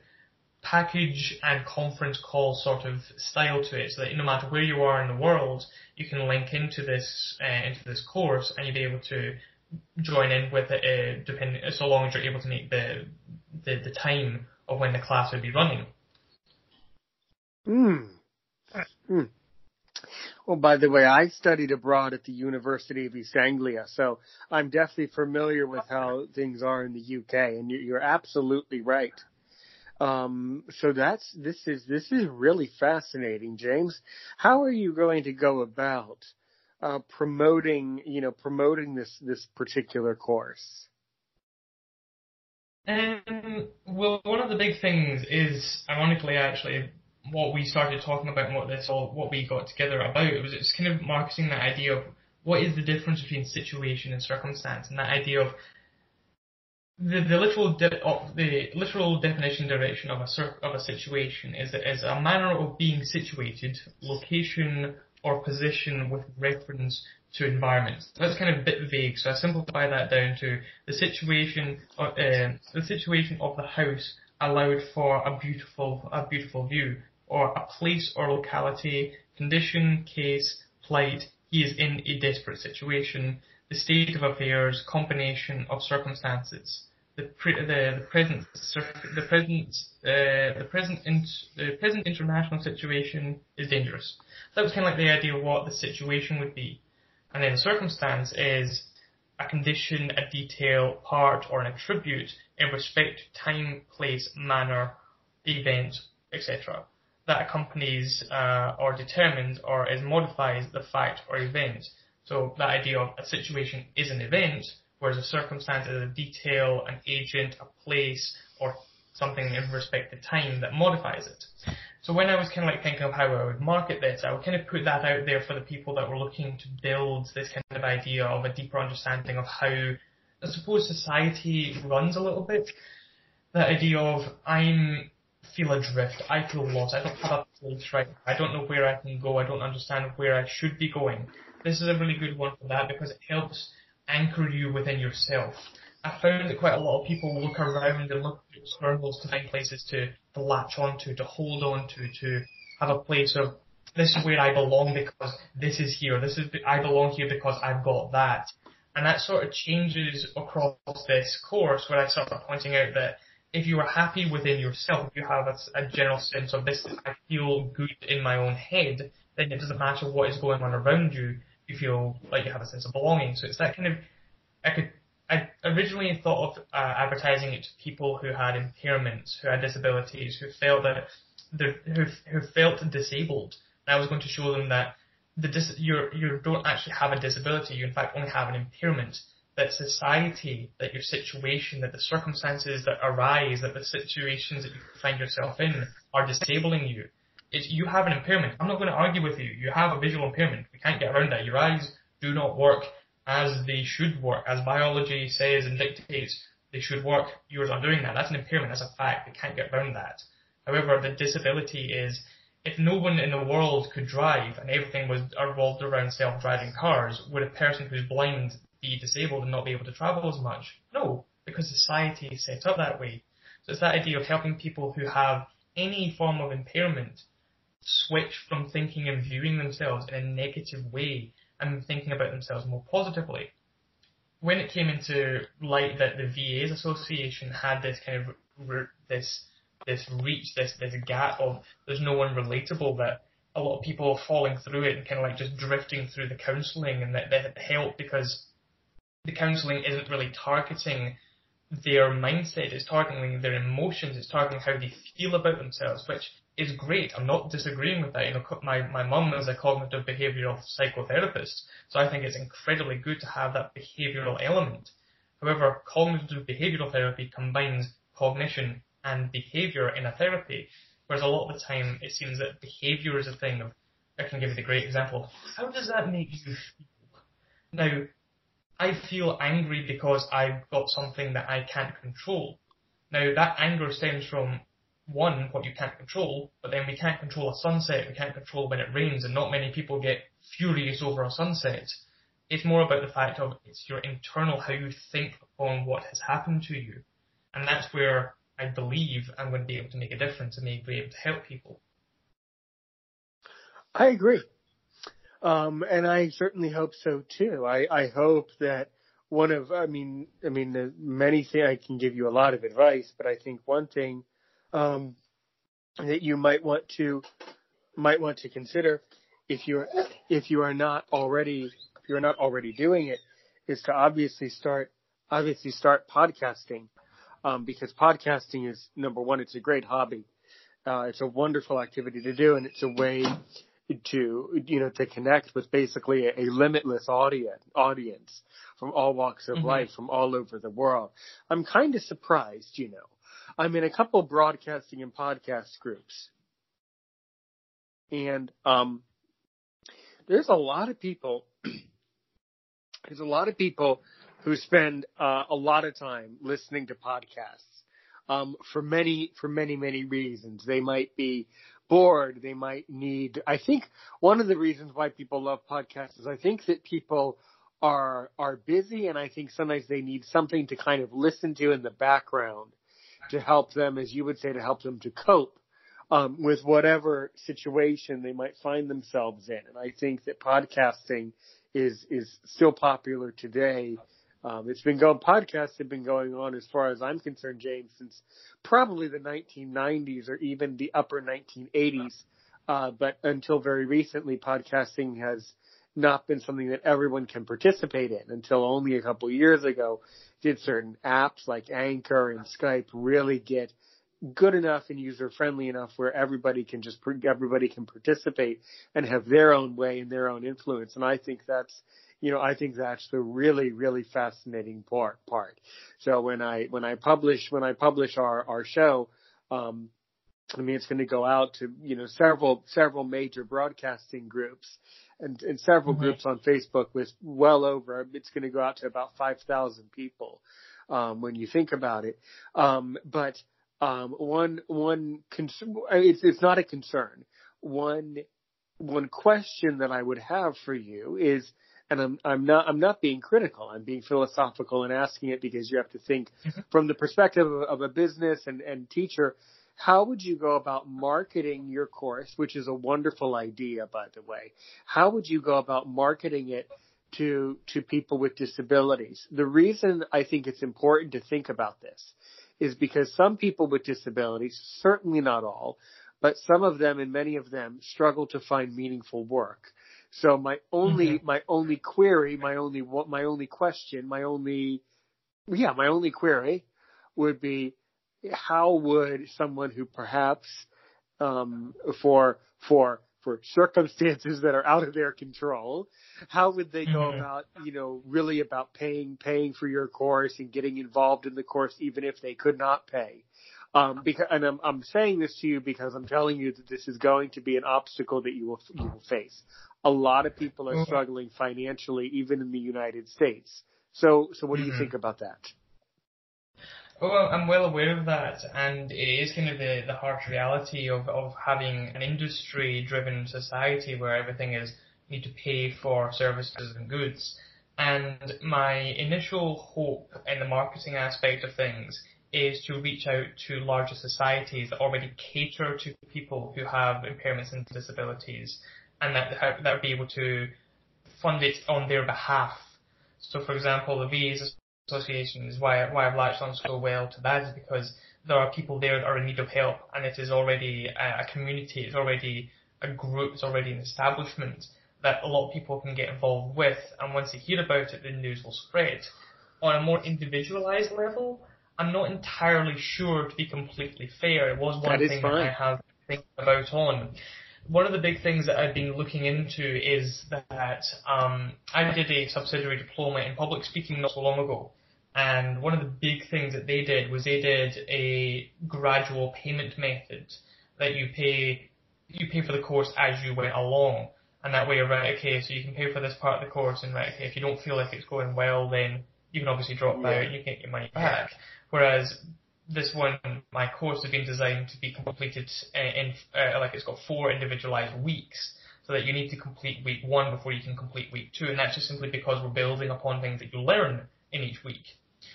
package and conference call sort of style to it, so that no matter where you are in the world, you can link into this course and you'll be able to join in with it, depending, so long as you're able to make the time of when the class would be running. Well, by the way, I studied abroad at the University of East Anglia, so I'm definitely familiar with how things are in the UK, and you're absolutely right. So this is really fascinating, James. How are you going to go about promoting this particular course? Well, one of the big things is, ironically, actually, what we started talking about and what we got together about was it's kind of marketing that idea of what is the difference between situation and circumstance, and that idea of the literal definition direction of a situation is a manner of being situated, location or position with reference to environment. So that's kind of a bit vague. So I simplify that down to the situation of the house allowed for a beautiful view, or a place or locality, condition, case, plight, he is in a desperate situation, the state of affairs, combination of circumstances, the present international situation is dangerous. So that was kind of like the idea of what the situation would be. And then circumstance is a condition, a detail, part, or an attribute in respect to time, place, manner, event, etc. that accompanies or determines or is modifies the fact or event. So that idea of a situation is an event, whereas a circumstance is a detail, an agent, a place, or something in respect to time that modifies it. So when I was kind of like thinking of how I would market this, I would kind of put that out there for the people that were looking to build this kind of idea of a deeper understanding of how, I suppose, society runs a little bit. That idea of I feel adrift, I feel lost, I don't have a place right now, I don't know where I can go, I don't understand where I should be going. This is a really good one for that because it helps anchor you within yourself. I found that quite a lot of people look around and look at externals to find places to latch onto, to hold onto, to have a place of, this is where I belong because this is here, I belong here because I've got that. And that sort of changes across this course where I start pointing out that if you are happy within yourself, if you have a general sense of this, I feel good in my own head, then it doesn't matter what is going on around you, you feel like you have a sense of belonging. So it's that kind of, I originally thought of advertising it to people who had impairments, who had disabilities, who felt disabled. And I was going to show them that you don't actually have a disability, you in fact only have an impairment. That society, that your situation, that the circumstances that arise, that the situations that you find yourself in are disabling you. You have an impairment. I'm not going to argue with you. You have a visual impairment. We can't get around that. Your eyes do not work as they should work, as biology says and dictates they should work. Yours are doing that. That's an impairment. That's a fact. We can't get around that. However, the disability is, if no one in the world could drive and everything was revolved around self-driving cars, would a person who's blind be disabled and not be able to travel as much? No, because society is set up that way. So it's that idea of helping people who have any form of impairment switch from thinking and viewing themselves in a negative way and thinking about themselves more positively. When it came into light that the VAs Association had this kind of this reach, this gap of there's no one relatable, that a lot of people are falling through it and kind of like just drifting through the counselling and that help because the counselling isn't really targeting their mindset, it's targeting their emotions, it's targeting how they feel about themselves, which is great. I'm not disagreeing with that. You know, my mum is a cognitive behavioural psychotherapist, so I think it's incredibly good to have that behavioural element. However, cognitive behavioural therapy combines cognition and behaviour in a therapy, whereas a lot of the time it seems that behaviour is a thing of, I can give you the great example, how does that make you feel? Now, I feel angry because I've got something that I can't control. Now, that anger stems from, one, what you can't control, but then we can't control a sunset, we can't control when it rains, and not many people get furious over a sunset. It's more about the fact of it's your internal, how you think upon what has happened to you. And that's where I believe I'm going to be able to make a difference and be able to help people. I agree. And I certainly hope so too. I hope that I can give you a lot of advice, but I think one thing that you might want to consider if you are not already doing it is to obviously start podcasting, because podcasting is, number one, it's a great hobby, it's a wonderful activity to do, and it's a way to connect with basically a limitless audience from all walks of life, from all over the world. I'm kind of surprised, I'm in a couple broadcasting and podcast groups, and there's a lot of people who spend a lot of time listening to podcasts for many reasons. They might be bored. They might need, I think one of the reasons why people love podcasts is I think that people are busy, and I think sometimes they need something to kind of listen to in the background to help them, as you would say, to help them to cope with whatever situation they might find themselves in. And I think that podcasting is still popular today. Podcasts have been going on, as far as I'm concerned, James, since probably the 1990s or even the upper 1980s. But until very recently, podcasting has not been something that everyone can participate in. Until only a couple years ago did certain apps like Anchor and Skype really get good enough and user friendly enough where everybody can participate and have their own way and their own influence. And I think that's, the really, really fascinating part. So when I publish our show, it's going to go out to, several major broadcasting groups and several groups on Facebook with it's going to go out to about 5,000 people, when you think about it. It's not a concern. One question that I would have for you is, and I'm not being critical. I'm being philosophical and asking it because you have to think from the perspective of a business and teacher. How would you go about marketing your course, which is a wonderful idea, by the way? How would you go about marketing it to people with disabilities? The reason I think it's important to think about this is because some people with disabilities, certainly not all, but some of them and many of them struggle to find meaningful work. So my only query would be, how would someone who perhaps, for circumstances that are out of their control, how would they go about, really about paying for your course and getting involved in the course, even if they could not pay? I'm saying this to you because I'm telling you that this is going to be an obstacle that you will face. A lot of people are struggling financially, even in the United States. So what do you think about that? Well, I'm well aware of that, and it is kind of the harsh reality of having an industry-driven society where everything is you need to pay for services and goods. And my initial hope in the marketing aspect of things is to reach out to larger societies that already cater to people who have impairments and disabilities, and that would be able to fund it on their behalf. So, for example, the VA's Association is why I've latched on so well to that, is because there are people there that are in need of help, and it is already a community, it's already a group, it's already an establishment that a lot of people can get involved with, and once they hear about it, the news will spread. On a more individualized level, I'm not entirely sure, to be completely fair. It was one thing that I have been thinking about on. One of the big things that I've been looking into is that I did a subsidiary diploma in public speaking not so long ago, and one of the big things that they did was they did a gradual payment method that you pay for the course as you went along, and that way, so you can pay for this part of the course, and if you don't feel like it's going well, then you can obviously drop out and you can get your money back. Whereas this one, my course has been designed to be completed in it's got 4 individualized weeks, so that you need to complete week 1 before you can complete week 2, and that's just simply because we're building upon things that you learn in each week.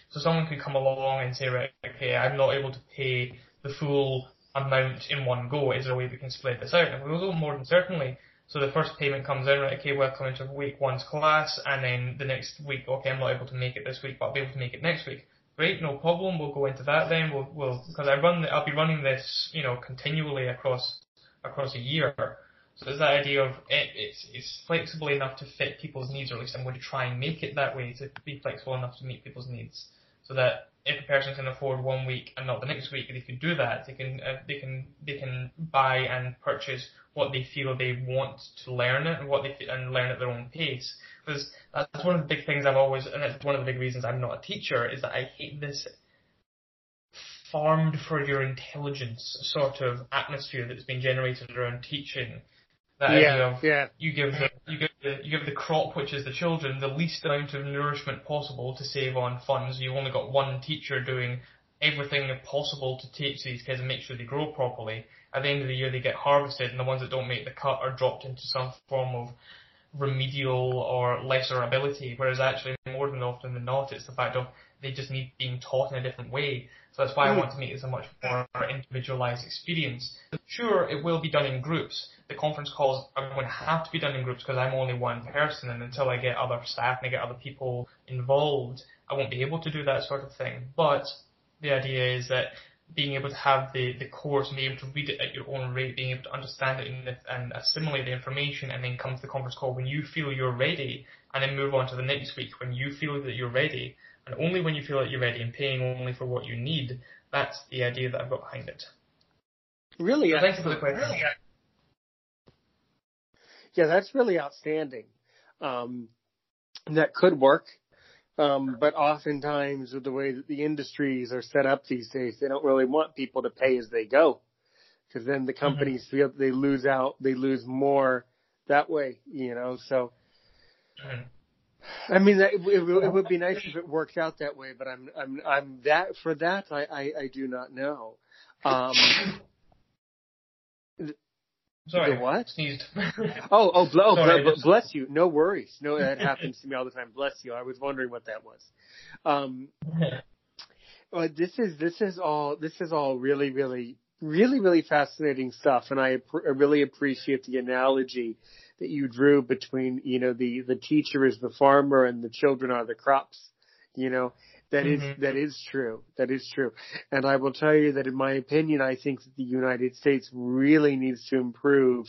So someone could come along and say, I'm not able to pay the full amount in one go. Is there a way we can split this out? And we will go more than certainly. So the first payment comes in, we'll come into week 1's class, and then the next week, I'm not able to make it this week, but I'll be able to make it next week. Great, no problem. We'll go into that then. Because I'll be running this, continually across a year. So there's that idea of it's flexible enough to fit people's needs, or at least I'm going to try and make it that way to be flexible enough to meet people's needs. So that if a person can afford one week and not the next week, they could do that. They can buy and purchase what they feel they want to learn it, and and learn at their own pace. Because that's one of the big things and that's one of the big reasons I'm not a teacher, is that I hate this farmed for your intelligence sort of atmosphere that's been generated around teaching. You give the crop, which is the children, the least amount of nourishment possible to save on funds. You've only got one teacher doing everything possible to teach these kids and make sure they grow properly. At the end of the year, they get harvested, and the ones that don't make the cut are dropped into some form of remedial or lesser ability, whereas actually more than often than not, it's the fact of they just need being taught in a different way. So that's why I want to make this a much more individualized experience. Sure, it will be done in groups. The conference calls are going to have to be done in groups because I'm only one person, and until I get other staff and I get other people involved, I won't be able to do that sort of thing. But the idea is that being able to have the course and be able to read it at your own rate, being able to understand it and assimilate the information, and then come to the conference call when you feel you're ready, and then move on to the next week when you feel that you're ready, and only when you feel that you're ready, and paying only for what you need. That's the idea that I've got behind it. Really? So thank you for the question. Really? Yeah, that's really outstanding. That could work. But oftentimes with the way that the industries are set up these days, they don't really want people to pay as they go, because then the companies feel they lose out, they lose more that way, you know. So, I mean, it would be nice if it worked out that way, but I'm that for that I do not know. Sorry, the what? Sneezed. Bless you. No worries. No, that happens to me all the time. Bless you. I was wondering what that was. This is all really, really, really, really fascinating stuff, and I really appreciate the analogy that you drew between, you know, the teacher is the farmer and the children are the crops. You know, that is true. And I will tell you that, in my opinion, I think that the United States really needs to improve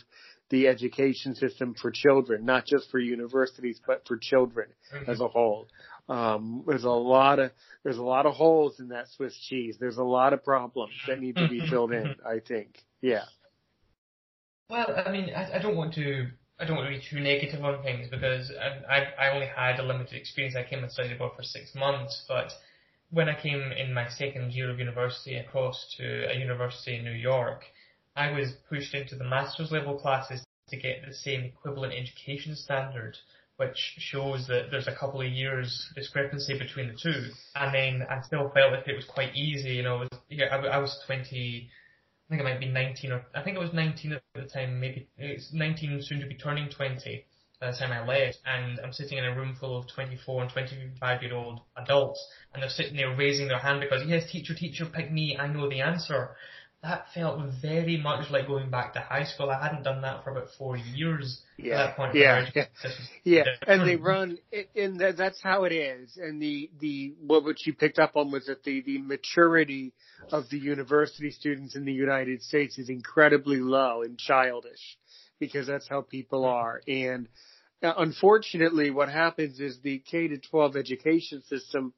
the education system for children, not just for universities, but for children as a whole. There's a lot of holes in that Swiss cheese. There's a lot of problems that need to be filled in, I think. Yeah. Well, I mean, I don't want to be too negative on things, because I only had a limited experience. I came and studied abroad for 6 months, but when I came in my second year of university across to a university in New York, I was pushed into the master's level classes to get the same equivalent education standard, which shows that there's a couple of years discrepancy between the two. And then I still felt like it was quite easy. You know, I was 20... I think it might be 19, or I think it was 19 at the time, maybe it's 19, soon to be turning 20 by the time I left, and I'm sitting in a room full of 24 and 25-year-old adults, and they're sitting there raising their hand because, yes, teacher, pick me, I know the answer. That felt very much like going back to high school. I hadn't done that for about 4 years at that point. Yeah. And they run, and that's how it is. And what you picked up on was that the maturity of the university students in the United States is incredibly low and childish, because that's how people are. And unfortunately, what happens is the K-12 education system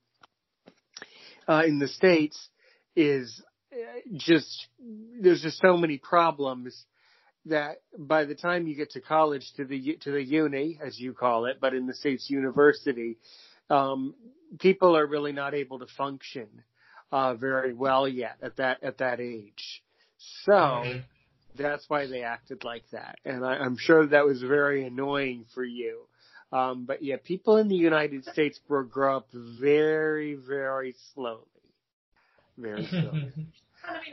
in the States is there's just so many problems that by the time you get to college, to the uni, as you call it, but in the States, university, people are really not able to function very well yet at that age. So that's why they acted like that, and I'm sure that was very annoying for you. But yeah, people in the United States will grow up very, very slowly. Very slowly.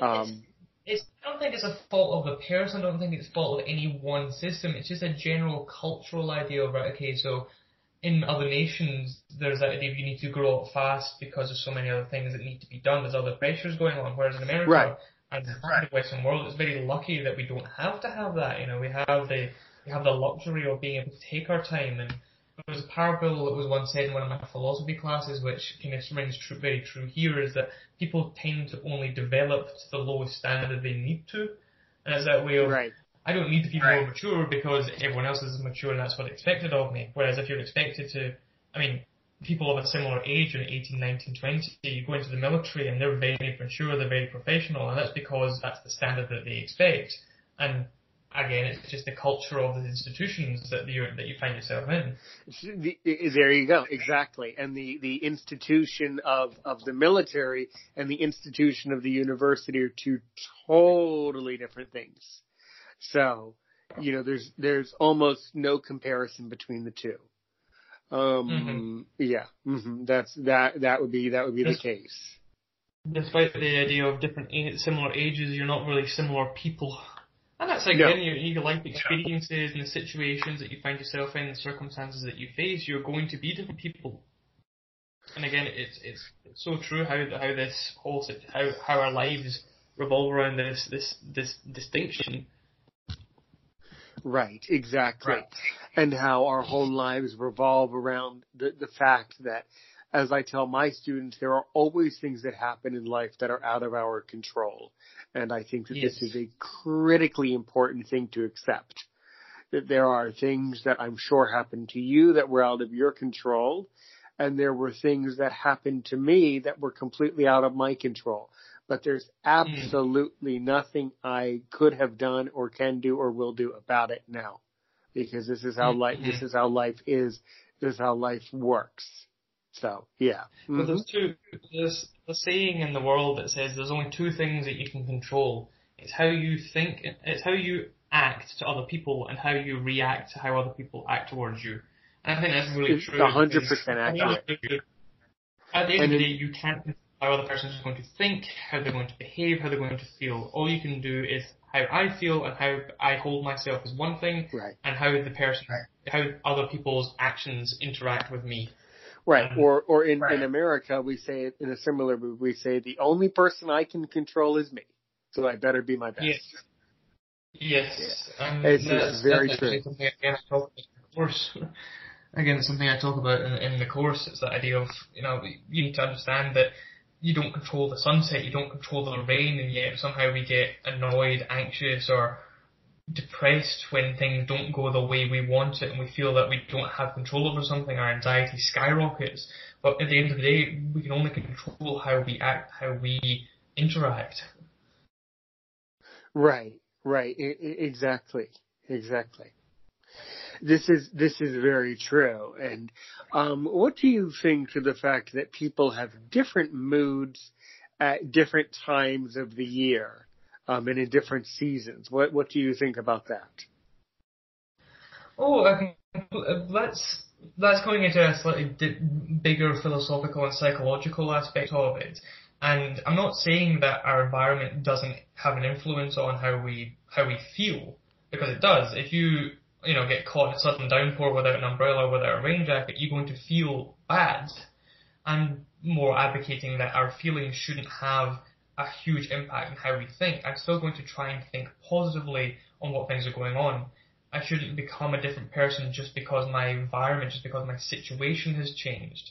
I mean, I don't think it's a fault of the person. I don't think it's a fault of any one system. It's just a general cultural idea of, right, okay, so in other nations, there's that idea of you need to grow up fast because there's so many other things that need to be done. There's other pressures going on. Whereas in America and the Western world, it's very lucky that we don't have to have that. You know, we have the luxury of being able to take our time. And there was a parable that was once said in one of my philosophy classes, which kind of rings true, very true here, is that people tend to only develop to the lowest standard they need to. And it's that way of, I don't need to be more mature because everyone else is mature and that's what's expected of me. Whereas if you're expected to, I mean, people of a similar age, in 18, 19, 20, you go into the military and they're very mature, they're very professional, and that's because that's the standard that they expect. And again, it's just the culture of the institutions that you find yourself in. There you go. Exactly. And the institution of the military and the institution of the university are two totally different things. So, you know, there's almost no comparison between the two. That would be the case. Despite the idea of different, similar ages, you're not really similar people. And that's again your life experiences and the situations that you find yourself in, the circumstances that you face. You're going to be different people. And again, it's so true how this whole how our lives revolve around this distinction. Right, exactly. Right. And how our whole lives revolve around the fact that, as I tell my students, there are always things that happen in life that are out of our control. And I think that this is a critically important thing to accept, that there are things that I'm sure happened to you that were out of your control, and there were things that happened to me that were completely out of my control. But there's absolutely nothing I could have done or can do or will do about it now, because this is how life. This is how life is. This is how life works. So yeah. Mm-hmm. Well, there's a saying in the world that says there's only two things that you can control. It's how you think. It's how you act to other people, and how you react to how other people act towards you. And I think that's really true. 100% accurate. At the end of the day, you can't. How other person is going to think, how they're going to behave, how they're going to feel. All you can do is how I feel and how I hold myself is one thing, and how the person, how other people's actions interact with me. Right. In America, we say it in a similar move. We say the only person I can control is me, so I better be my best. Yes. Yeah. It's very true. Something again I talk about in the course. In the course. It's that idea of, you need to understand that you don't control the sunset, you don't control the rain, and yet somehow we get annoyed, anxious, or depressed when things don't go the way we want it, and we feel that we don't have control over something. Our anxiety skyrockets. But at the end of the day, we can only control how we act, how we interact. Right. Exactly. This is very true. And what do you think to the fact that people have different moods at different times of the year and in different seasons? What do you think about that? Oh, that's coming into a slightly bigger philosophical and psychological aspect of it. And I'm not saying that our environment doesn't have an influence on how we feel, because it does. If you get caught in a sudden downpour without an umbrella, without a rain jacket, you're going to feel bad. I'm more advocating that our feelings shouldn't have a huge impact on how we think. I'm still going to try and think positively on what things are going on. I shouldn't become a different person just because my environment, just because my situation has changed.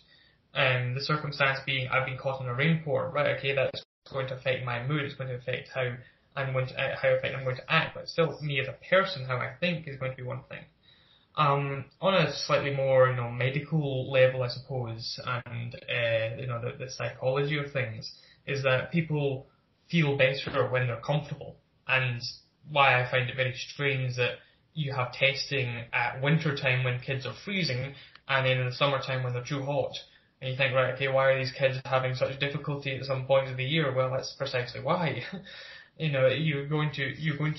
The circumstance being I've been caught in a rain pour, that's going to affect my mood, it's going to affect how I'm going to act, but still me as a person, how I think is going to be one thing. On a slightly more, medical level, I suppose, and the psychology of things is that people feel better when they're comfortable, and why I find it very strange that you have testing at winter time when kids are freezing, and then in the summertime when they're too hot. And you think, why are these kids having such difficulty at some point of the year? Well, that's precisely why. You're going to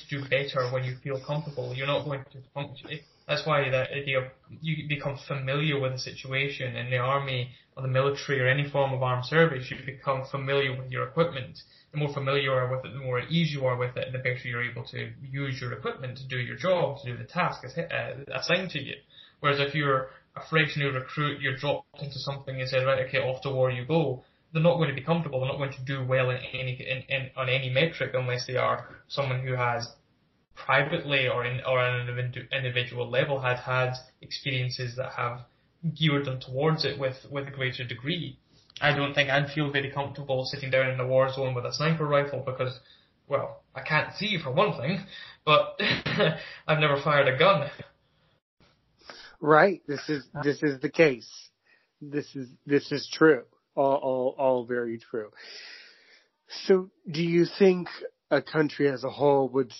do better when you feel comfortable. You're not going to function. That's why that idea you become familiar with a situation in the army or the military or any form of armed service. You become familiar with your equipment. The more familiar you are with it, the more at ease you are with it, and the better you're able to use your equipment to do your job, to do the task assigned to you. Whereas if you're a fresh new recruit, you're dropped into something and said, off to war you go. They're not going to be comfortable. They're not going to do well on any metric unless they are someone who has privately or on an individual level had experiences that have geared them towards it with a greater degree. I don't think I'd feel very comfortable sitting down in the war zone with a sniper rifle because, well, I can't see for one thing, but I've never fired a gun. Right. This is the case. This is true. All very true. So do you think a country as a whole would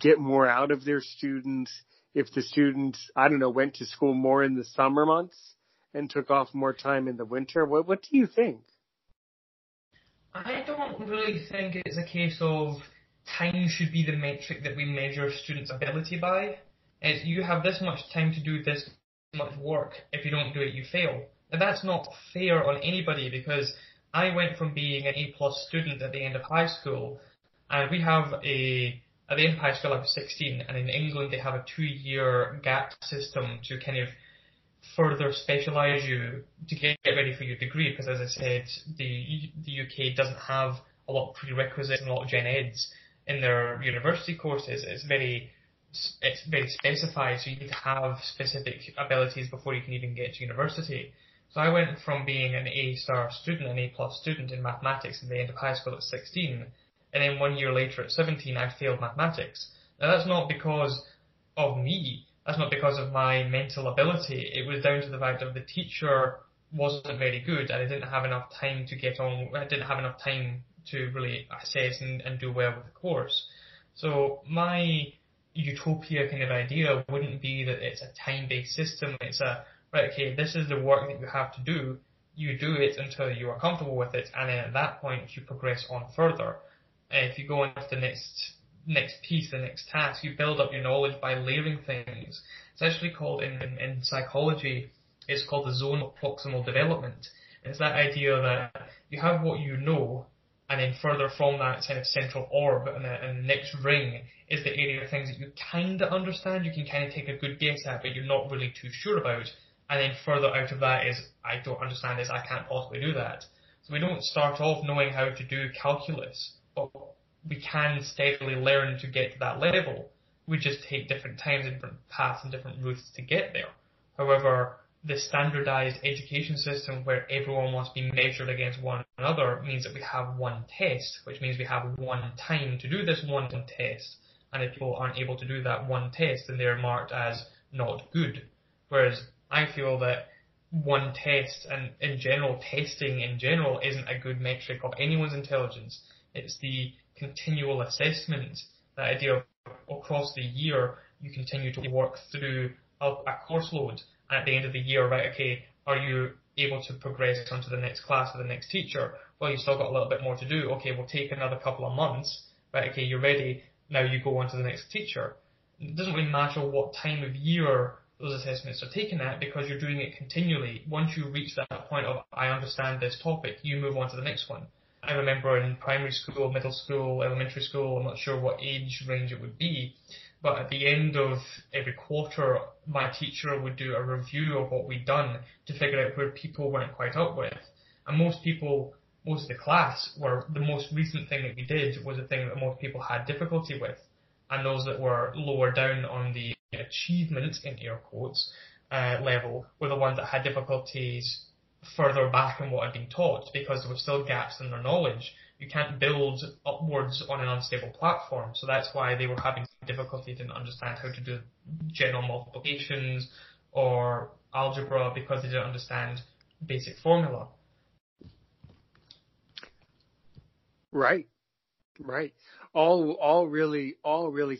get more out of their students if the students, went to school more in the summer months and took off more time in the winter? What do you think? I don't really think it's a case of time should be the metric that we measure students' ability by. It's you have this much time to do this much work. If you don't do it, you fail. And that's not fair on anybody, because I went from being an A+ student at the end of high school, and we have a at the Empire School I was 16, and in England they have a 2-year gap system to kind of further specialise you to get ready for your degree, because as I said, the UK doesn't have a lot of prerequisites and a lot of gen eds in their university courses. It's very specified, so you need to have specific abilities before you can even get to university. So I went from being an A-star student, an A-plus student in mathematics at the end of high school at 16, and then 1 year later at 17 I failed mathematics. Now that's not because of me, that's not because of my mental ability, it was down to the fact that the teacher wasn't very good and I didn't have enough time to get on, I didn't have enough time to really assess and do well with the course. So my utopia kind of idea wouldn't be that it's a time-based system, it's a, right, okay, this is the work that you have to do, you do it until you are comfortable with it, and then at that point you progress on further. And if you go on to the next piece, the next task, you build up your knowledge by layering things. It's actually called, in psychology, it's called the zone of proximal development. It's that idea that you have what you know, and then further from that kind of central orb and the next ring is the area of things that you kind of understand, you can kind of take a good guess at, but you're not really too sure about. And then further out of that is, I don't understand this, I can't possibly do that. So we don't start off knowing how to do calculus, but we can steadily learn to get to that level. We just take different times and different paths and different routes to get there. However, the standardized education system where everyone must be measured against one another means that we have one test, which means we have one time to do this one test. And if people aren't able to do that one test, then they're marked as not good. Whereas I feel that one test and in general, testing in general isn't a good metric of anyone's intelligence. It's the continual assessment, that idea of across the year, you continue to work through a course load. At the end of the year, right, okay, are you able to progress onto the next class or the next teacher? Well, you've still got a little bit more to do. Okay, we'll take another couple of months. Right, okay, you're ready. Now you go on to the next teacher. It doesn't really matter what time of year those assessments are taken at, because you're doing it continually. Once you reach that point of, I understand this topic, you move on to the next one. I remember in primary school, middle school, elementary school, I'm not sure what age range it would be, but at the end of every quarter, my teacher would do a review of what we'd done to figure out where people weren't quite up with. And most people, most of the class, were the most recent thing that we did was the thing that most people had difficulty with. And those that were lower down on the achievement, in air quotes, level were the ones that had difficulties further back in what had been taught, because there were still gaps in their knowledge. You can't build upwards on an unstable platform, so that's why they were having difficulty, didn't understand how to do general multiplications or algebra because they didn't understand basic formula. Right. All really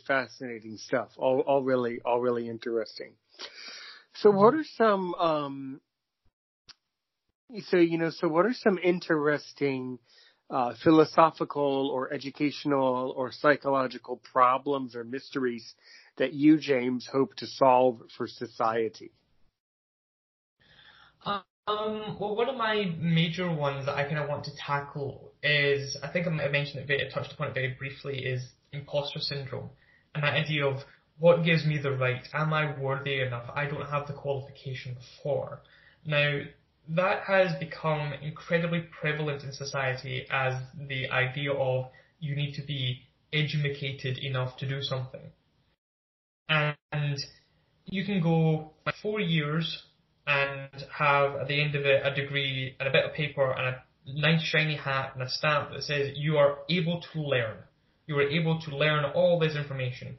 fascinating stuff. All really interesting. So what are some interesting philosophical or educational or psychological problems or mysteries that you, James, hope to solve for society? Well, one of my major ones that I kind of want to tackle is, I think I might have mentioned it, I touched upon it very briefly, is imposter syndrome. And that idea of, what gives me the right? Am I worthy enough? I don't have the qualification for. Now, that has become incredibly prevalent in society as the idea of, you need to be edumacated enough to do something. And you can go 4 years and have, at the end of it, a degree and a bit of paper and a nice shiny hat and a stamp that says you are able to learn. You are able to learn all this information.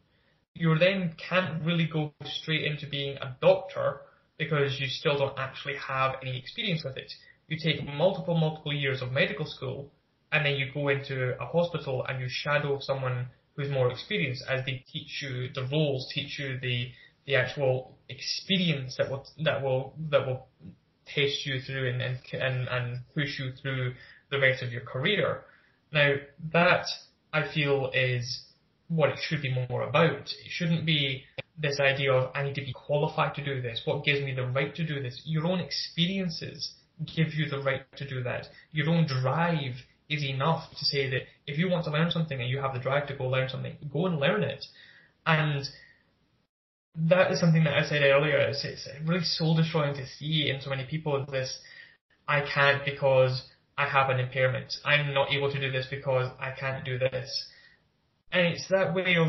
You then can't really go straight into being a doctor, because you still don't actually have any experience with it. You take multiple years of medical school, and then you go into a hospital and you shadow someone who's more experienced as they teach you the roles, teach you the actual experience that will test you through and push you through the rest of your career. Now, that I feel is what it should be more about. It shouldn't be this idea of, I need to be qualified to do this. What gives me the right to do this? Your own experiences give you the right to do that. Your own drive is enough to say that if you want to learn something and you have the drive to go learn something, go and learn it. And that is something that I said earlier. It's really soul-destroying to see in so many people this, I can't because I have an impairment. I'm not able to do this because I can't do this. And it's that way of...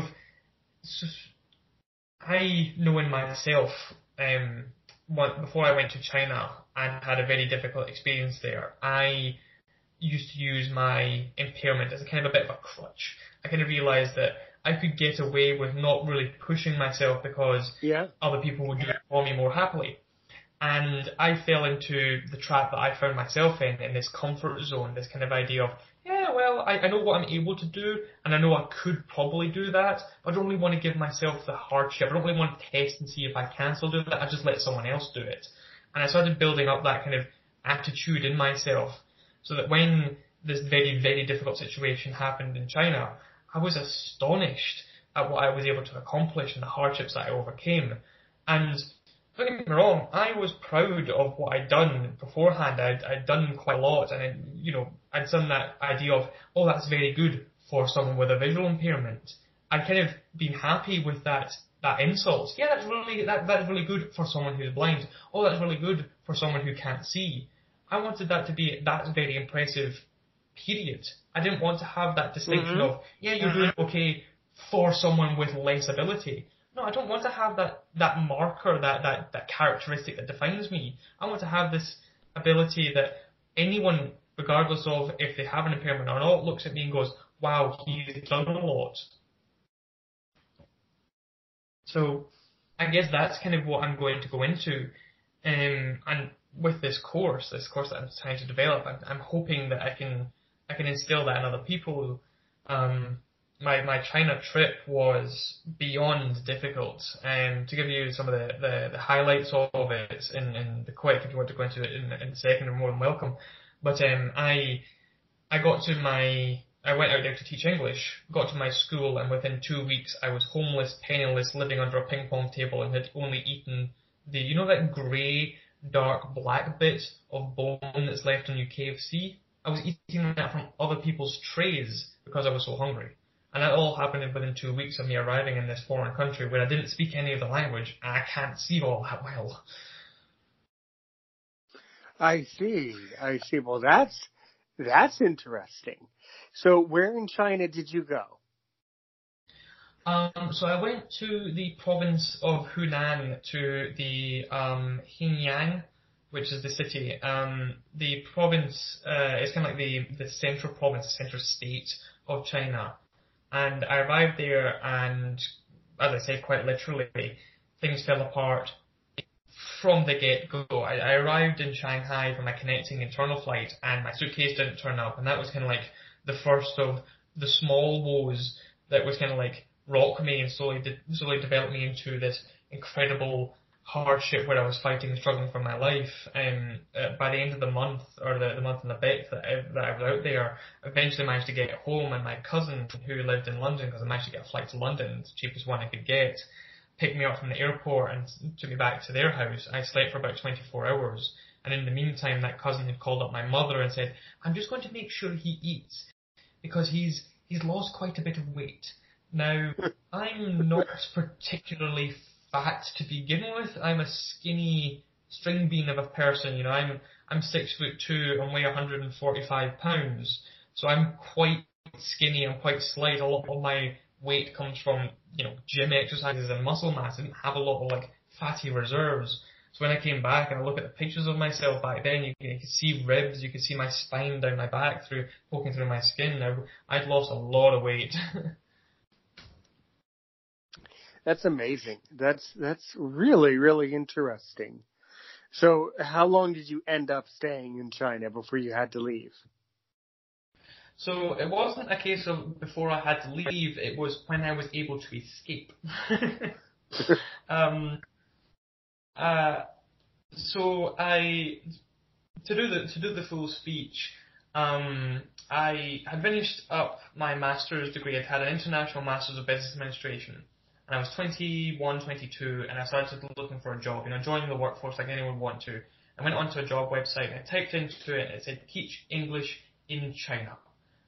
I know in myself, before I went to China and had a very difficult experience there, I used to use my impairment as a kind of a bit of a crutch. I kind of realised that I could get away with not really pushing myself because other people would do it for me more happily. And I fell into the trap that I found myself in this comfort zone, this kind of idea of, I know what I'm able to do, and I know I could probably do that, but I don't really want to give myself the hardship. I don't really want to test and see if I can still do that. I just let someone else do it. And I started building up that kind of attitude in myself so that when this very, very difficult situation happened in China, I was astonished at what I was able to accomplish and the hardships that I overcame. And don't get me wrong, I was proud of what I'd done beforehand. I'd done quite a lot, and I'd done that idea of, oh, that's very good for someone with a visual impairment. I'd kind of been happy with that insult. Yeah, that's really good for someone who's blind. Oh, that's really good for someone who can't see. I wanted that to be, that's very impressive, period. I didn't want to have that distinction of, you're doing okay for someone with less ability. No, I don't want to have that marker, that characteristic that defines me. I want to have this ability that anyone, regardless of if they have an impairment or not, looks at me and goes, wow, he's done a lot. So I guess that's kind of what I'm going to go into. And with this course that I'm trying to develop, I'm hoping that I can instill that in other people. My China trip was beyond difficult. To give you some of the highlights of it in the quick, if you want to go into it in a second, you're more than welcome. But I went out there to teach English, got to my school, and within 2 weeks I was homeless, penniless, living under a ping pong table and had only eaten that grey, dark, black bit of bone that's left on your KFC? I was eating that from other people's trays because I was so hungry. And that all happened within 2 weeks of me arriving in this foreign country where I didn't speak any of the language and I can't see all that well. I see. Well, that's interesting. So where in China did you go? So I went to the province of Hunan, to the Hengyang, which is the city. The province is kind of like the central province, the central state of China. And I arrived there and, as I said, quite literally, things fell apart from the get-go. I arrived in Shanghai for my connecting internal flight and my suitcase didn't turn up. And that was kind of like the first of the small woes that was kind of like rock me and slowly developed me into this incredible hardship where I was fighting and struggling for my life. By the end of the month, or the month and a bit that I was out there, eventually managed to get home, and my cousin who lived in London, because I managed to get a flight to London, it's the cheapest one I could get, picked me up from the airport and took me back to their house. I slept for about 24 hours, and in the meantime that cousin had called up my mother and said, I'm just going to make sure he eats because he's lost quite a bit of weight. Now, I'm not particularly fat to begin with. I'm a skinny string bean of a person. I'm 6'2" and weigh 145 pounds. So I'm quite skinny and quite slight. A lot of my weight comes from, gym exercises and muscle mass. I didn't have a lot of fatty reserves. So when I came back and I look at the pictures of myself back then, you can see ribs, you can see my spine down my back poking through my skin. Now, I'd lost a lot of weight. That's amazing. That's really, really interesting. So how long did you end up staying in China before you had to leave? So it wasn't a case of before I had to leave. It was when I was able to escape. So to do the full speech, I had finished up my master's degree. I'd had an international master's of business administration. And I was 21, 22, and I started looking for a job, joining the workforce like anyone would want to. I went onto a job website, and I typed into it, and it said, teach English in China.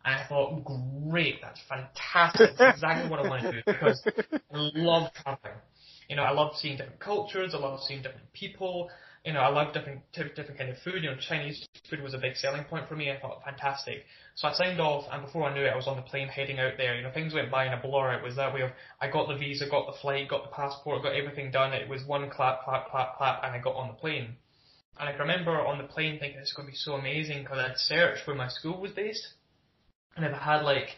And I thought, great, that's fantastic. That's exactly what I want to do because I love traveling. You know, I love seeing different cultures. I love seeing different people. You know, I love different kind of food. You know, Chinese food was a big selling point for me. I thought, fantastic. So I signed off, and before I knew it, I was on the plane heading out there. You know, things went by in a blur. It was that way of, I got the visa, got the flight, got the passport, got everything done. It was one clap, clap, clap, clap, and I got on the plane. And I can remember on the plane thinking, it's going to be so amazing, because I'd searched where my school was based. And if I had, like,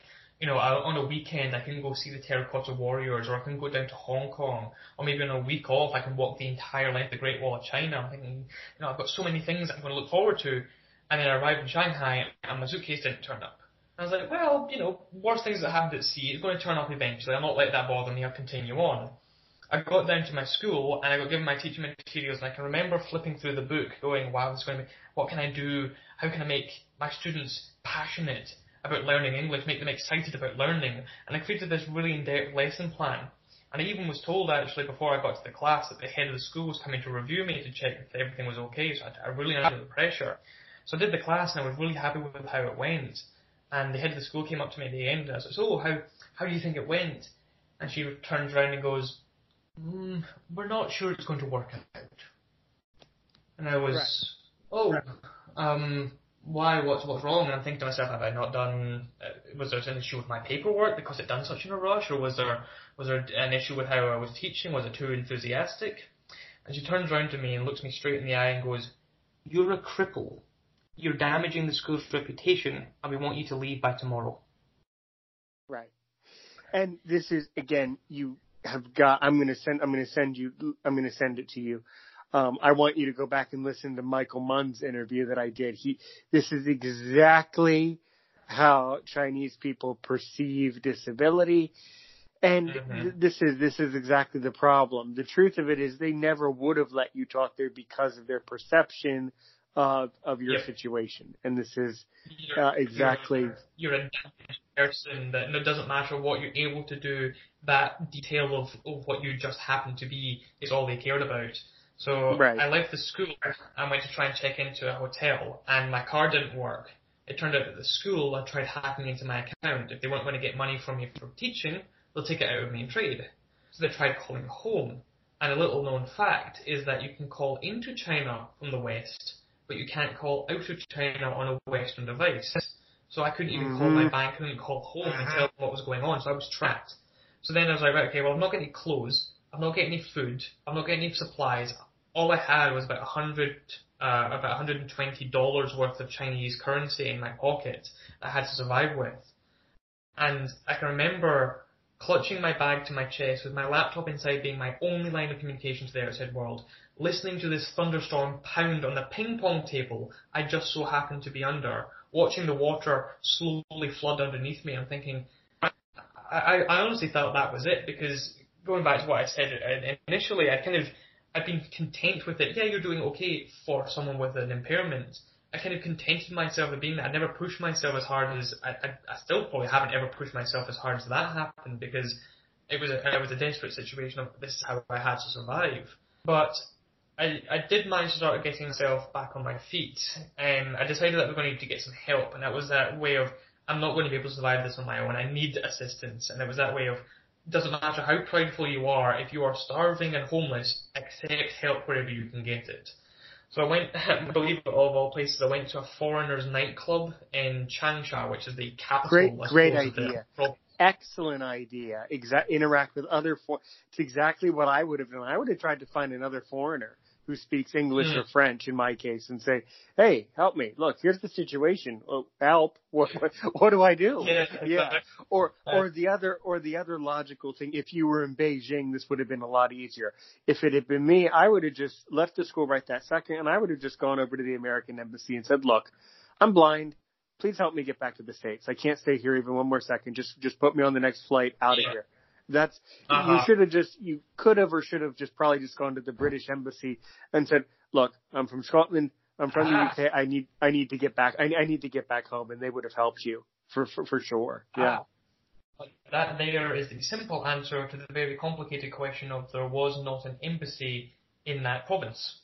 you know, on a weekend, I can go see the Terracotta Warriors, or I can go down to Hong Kong, or maybe on a week off, I can walk the entire length of the Great Wall of China. I'm thinking, you know, I've got so many things I'm going to look forward to. And then I arrived in Shanghai, and my suitcase didn't turn up. I was like, well, you know, worst things that happened at sea, it's going to turn up eventually. I'll not let that bother me. I'll continue on. I got down to my school, and I got given my teaching materials, and I can remember flipping through the book, going, wow, this is going to be, what can I do? How can I make my students passionate about learning English, make them excited about learning? And I created this really in-depth lesson plan. And I even was told, actually, before I got to the class, that the head of the school was coming to review me to check if everything was okay, so I really under the pressure. So I did the class, and I was really happy with how it went. And the head of the school came up to me at the end, and I was like, so, how do you think it went? And she turns around and goes, we're not sure it's going to work out. And I was, why, what's wrong? And I'm thinking to myself, have I not done, was there an issue with my paperwork because it done such in a rush? Or was there an issue with how I was teaching? Was it too enthusiastic? And she turns around to me and looks me straight in the eye and goes, you're a cripple. You're damaging the school's reputation, and we want you to leave by tomorrow. Right. And this is, again, you have got, I'm going to send it to you. I want you to go back and listen to Michael Munn's interview that I did. This is exactly how Chinese people perceive disability. And this is exactly the problem. The truth of it is they never would have let you talk there because of their perception of your situation. And this is exactly. You're a person that it doesn't matter what you're able to do. That detail of what you just happen to be is all they cared about. So I left the school and went to try and check into a hotel, and my card didn't work. It turned out that the school had tried hacking into my account. If they weren't going to get money from me for teaching, they'll take it out of me and trade. So they tried calling home. And a little known fact is that you can call into China from the West, but you can't call out of China on a Western device. So I couldn't even call my bank, couldn't call home and tell them what was going on, so I was trapped. So then I was like, right, okay, well, I'm not getting clothes, I'm not getting any food, I'm not getting any supplies. All I had was about $120 worth of Chinese currency in my pocket that I had to survive with. And I can remember clutching my bag to my chest with my laptop inside being my only line of communication to the outside world, listening to this thunderstorm pound on the ping pong table I just so happened to be under, watching the water slowly flood underneath me. I'm thinking, I honestly thought that was it, because going back to what I said initially, I've been content with it. Yeah, you're doing okay for someone with an impairment. I kind of contented myself with being that. I never pushed myself as hard as I still probably haven't ever pushed myself as hard as that happened, because it was a desperate situation of this is how I had to survive. But I did manage to start getting myself back on my feet, and I decided that we're going to need to get some help, and that was that way of, I'm not going to be able to survive this on my own. I need assistance. And it was that way of, doesn't matter how prideful you are, if you are starving and homeless, accept help wherever you can get it. So I went, I believe of all places, I went to a foreigner's nightclub in Changsha, which is the capital. Great idea. Excellent idea. Interact with other foreigners. It's exactly what I would have done. I would have tried to find another foreigner who speaks English or French, in my case, and say, hey, help me. Look, here's the situation. Oh, help. What do I do? Yeah. Or the other logical thing, if you were in Beijing, this would have been a lot easier. If it had been me, I would have just left the school right that second, and I would have just gone over to the American embassy and said, look, I'm blind. Please help me get back to the States. I can't stay here even one more second. Just put me on the next flight out of here. That's, you could have or should have just probably just gone to the British embassy and said, look, I'm from Scotland. I'm from the UK. I need to get back. I need to get back home. And they would have helped you for sure. Yeah. That there is the simple answer to the very complicated question of there was not an embassy in that province.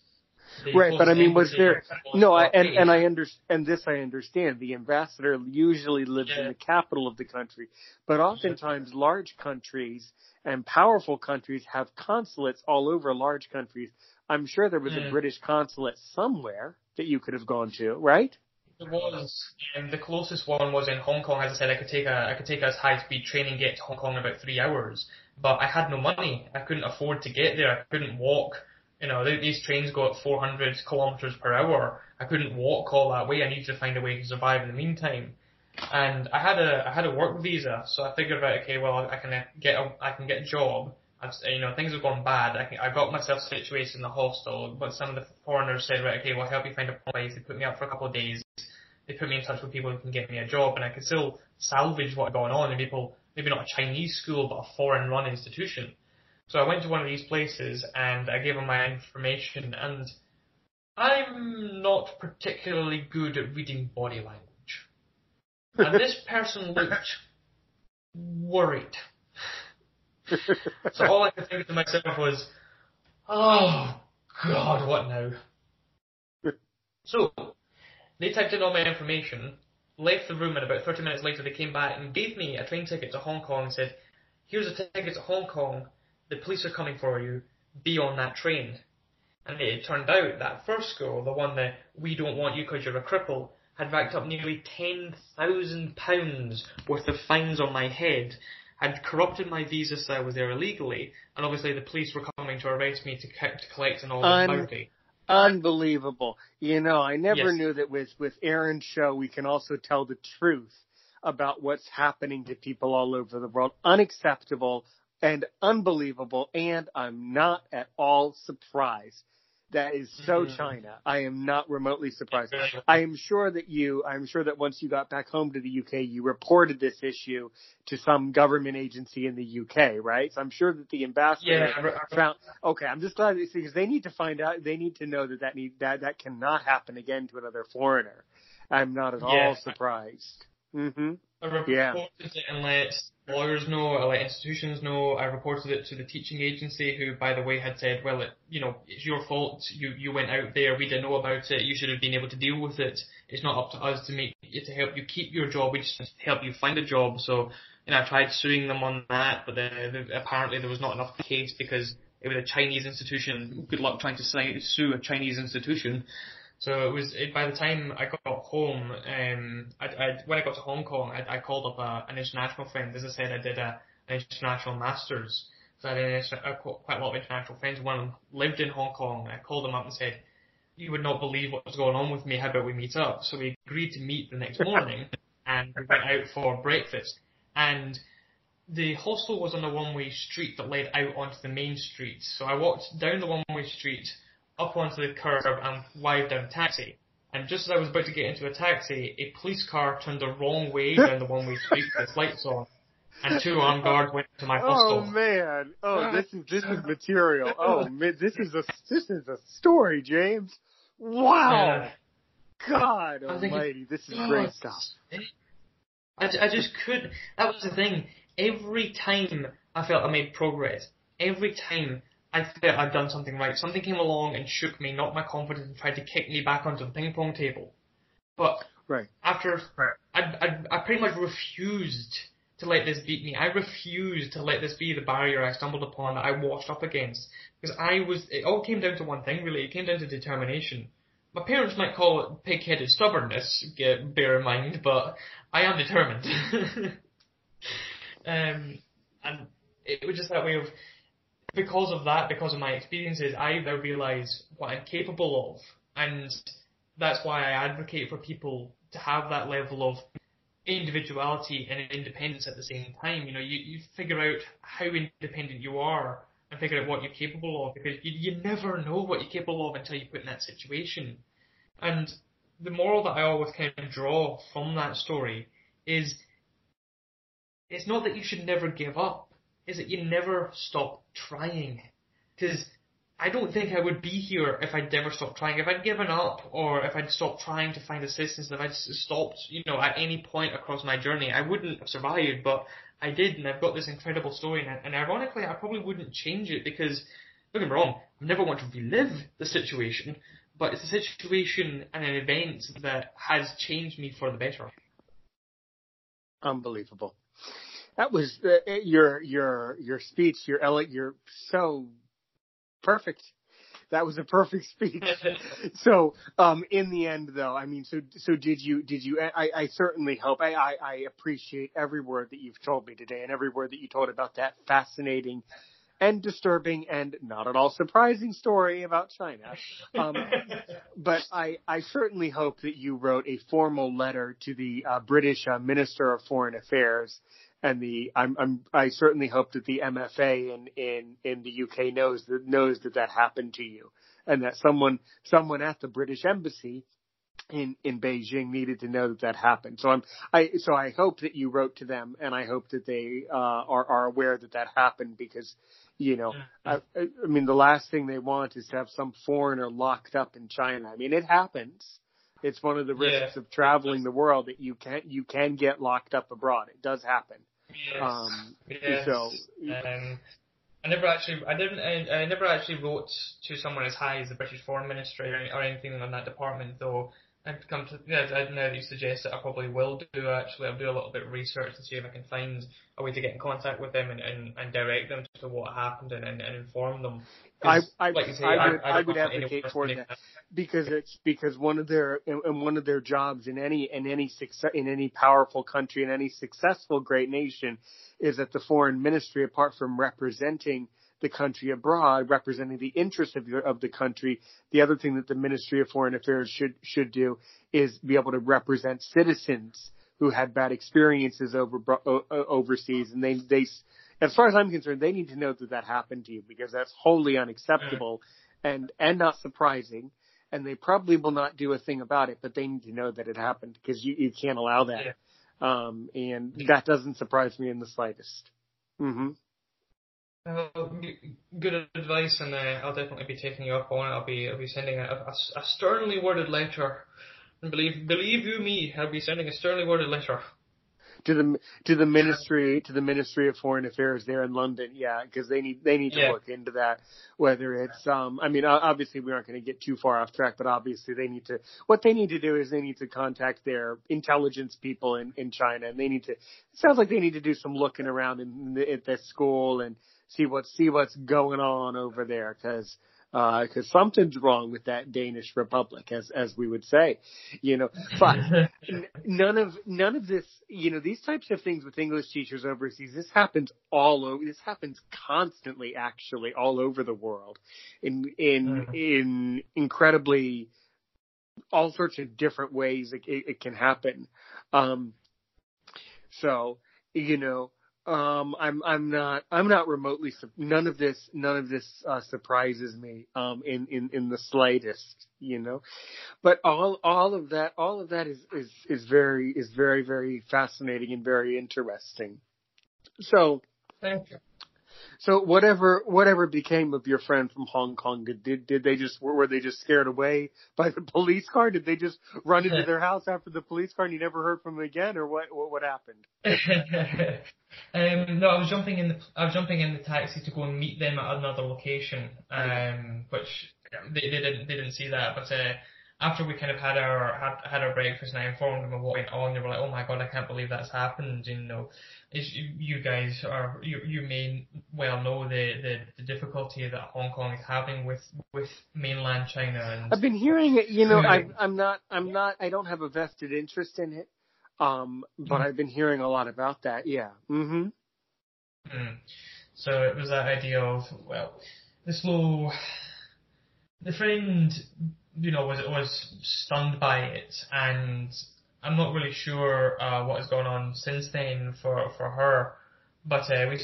Right, but I mean, was there no? I understand. The ambassador usually lives in the capital of the country, but oftentimes large countries and powerful countries have consulates all over large countries. I'm sure there was a British consulate somewhere that you could have gone to, right? There was, and the closest one was in Hong Kong. As I said, I could take a high-speed train and get to Hong Kong in about 3 hours, but I had no money. I couldn't afford to get there. I couldn't walk. You know, these trains go at 400 kilometers per hour. I couldn't walk all that way. I needed to find a way to survive in the meantime. And I had a work visa, so I figured out, okay, well, I can get a job. Things have gone bad. I got myself situated in the hostel, but some of the foreigners said, right, okay, well, help you find a place. They put me up for a couple of days. They put me in touch with people who can get me a job, and I could still salvage what had gone on. And people, maybe not a Chinese school, but a foreign-run institution. So I went to one of these places and I gave them my information, and I'm not particularly good at reading body language. And this person looked worried. So all I could think to myself was, oh God, what now? So they typed in all my information, left the room, and about 30 minutes later they came back and gave me a train ticket to Hong Kong and said, here's a ticket to Hong Kong. The police are coming for you, be on that train. And it turned out that first school, the one that we don't want you because you're a cripple, had racked up nearly £10,000 worth of fines on my head, had corrupted my visa so I was there illegally, and obviously the police were coming to arrest me to collect an all bounty. Unbelievable. You know, I never knew that with Aaron's show we can also tell the truth about what's happening to people all over the world. Unacceptable. And unbelievable, and I'm not at all surprised. That is so China. I am not remotely surprised. I'm sure that once you got back home to the UK, you reported this issue to some government agency in the UK, right? So I'm sure that the ambassador found. Okay, I'm just glad because they need to find out. They need to know that cannot happen again to another foreigner. I'm not at all surprised. Mm-hmm. I reported it and let lawyers know, I let institutions know. I reported it to the teaching agency, who, by the way, had said, well, it's your fault. You went out there. We didn't know about it. You should have been able to deal with it. It's not up to us to help you keep your job. We just help you find a job. So, I tried suing them on that, but apparently there was not enough case because it was a Chinese institution. Good luck trying to sue a Chinese institution. So by the time I got home, when I got to Hong Kong, I called up an international friend. As I said, I did an international master's. So I had quite a lot of international friends. One of them lived in Hong Kong. I called him up and said, you would not believe what was going on with me. How about we meet up? So we agreed to meet the next morning, and we went out for breakfast. And the hostel was on a one-way street that led out onto the main street. So I walked down the one-way street, up onto the curb, and waved down a taxi. And just as I was about to get into a taxi, a police car turned the wrong way down the one-way street with its lights on, and two armed guards went to my hostel. Oh man! Oh, this is material. Oh man, this is a story, James. Wow! God Almighty, this is great stuff. I just couldn't. That was the thing. Every time I felt I made progress, every time I felt I'd done something right, something came along and shook me, knocked my confidence, and tried to kick me back onto the ping pong table. But I pretty much refused to let this beat me. I refused to let this be the barrier I stumbled upon that I washed up against, because it all came down to one thing, really. It came down to determination. My parents might call it pig-headed stubbornness, bear in mind, but I am determined. And it was just that way of, because of that, because of my experiences, I now realise what I'm capable of, and that's why I advocate for people to have that level of individuality and independence at the same time. You figure out how independent you are and figure out what you're capable of, because you never know what you're capable of until you put in that situation. And the moral that I always kind of draw from that story is, it's not that you should never give up, is that you never stop trying. Because I don't think I would be here if I'd never stopped trying. If I'd given up, or if I'd stopped trying to find assistance, if I'd stopped, at any point across my journey, I wouldn't have survived, but I did, and I've got this incredible story, and ironically, I probably wouldn't change it, because Don't get me wrong, I never want to relive the situation, but it's a situation and an event that has changed me for the better. Unbelievable. That was your speech. You're so perfect. That was a perfect speech. So, in the end, though, I mean, so did you? I certainly hope. I appreciate every word that you've told me today, and every word that you told about that fascinating and disturbing and not at all surprising story about China. But I certainly hope that you wrote a formal letter to the British Minister of Foreign Affairs. And I certainly hope that the MFA in the UK knows that happened to you, and that someone at the British Embassy in Beijing needed to know that happened. So I hope that you wrote to them, and I hope that they are aware that happened, because, you know, I mean, the last thing they want is to have some foreigner locked up in China. I mean, it happens. It's one of the risks of traveling the world, that you can get locked up abroad. It does happen. Yes. So, I never actually wrote to someone as high as the British Foreign Ministry or anything in that department, though. I've come to, now that you suggest it, I probably will do. Actually, I'll do a little bit of research to see if I can find a way to get in contact with them and direct them to what happened and inform them. I would advocate for that, because one of their jobs in any powerful country, in any successful great nation, is that the foreign ministry, apart from representing the country abroad, representing the interests of the country, the other thing that the Ministry of Foreign Affairs should do is be able to represent citizens who had bad experiences overseas, and they as far as I'm concerned, they need to know that happened to you, because that's wholly unacceptable and not surprising. And they probably will not do a thing about it, but they need to know that it happened, because you can't allow that. Yeah. And that doesn't surprise me in the slightest. Mm-hmm. Good advice, and I'll definitely be taking you up on it. I'll be sending a sternly worded letter. And believe you me, I'll be sending a sternly worded letter to the Ministry of Foreign Affairs there in London. Yeah, because they need to look into that. Whether it's I mean, obviously we aren't going to get too far off track, but obviously they need to contact their intelligence people in China, and it sounds like they need to do some looking around at the school and see what's going on over there, because something's wrong with that Danish Republic, as we would say, you know. But none of this, you know, these types of things with English teachers overseas, this happens all over. This happens constantly, actually, all over the world, in incredibly all sorts of different ways it can happen. So, you know. I'm not remotely, none of this surprises me, in the slightest, you know, but all of that is very, very fascinating and very interesting. So, thank you. So whatever became of your friend from Hong Kong, were they just scared away by the police car? Did they just run into their house after the police car and you never heard from them again, or what happened? No, I was jumping in the taxi to go and meet them at another location, which they didn't see that, but. After we kind of had our breakfast, and I informed them of what went on, they were like, "Oh my God, I can't believe that's happened." You know, you may well know the difficulty that Hong Kong is having with mainland China. And I've been hearing it. You know, I don't have a vested interest in it, but I've been hearing a lot about that. Yeah. Mm-hmm. Mm. So it was that idea of, well, the friend, you know, was stunned by it, and I'm not really sure what has gone on since then for her. But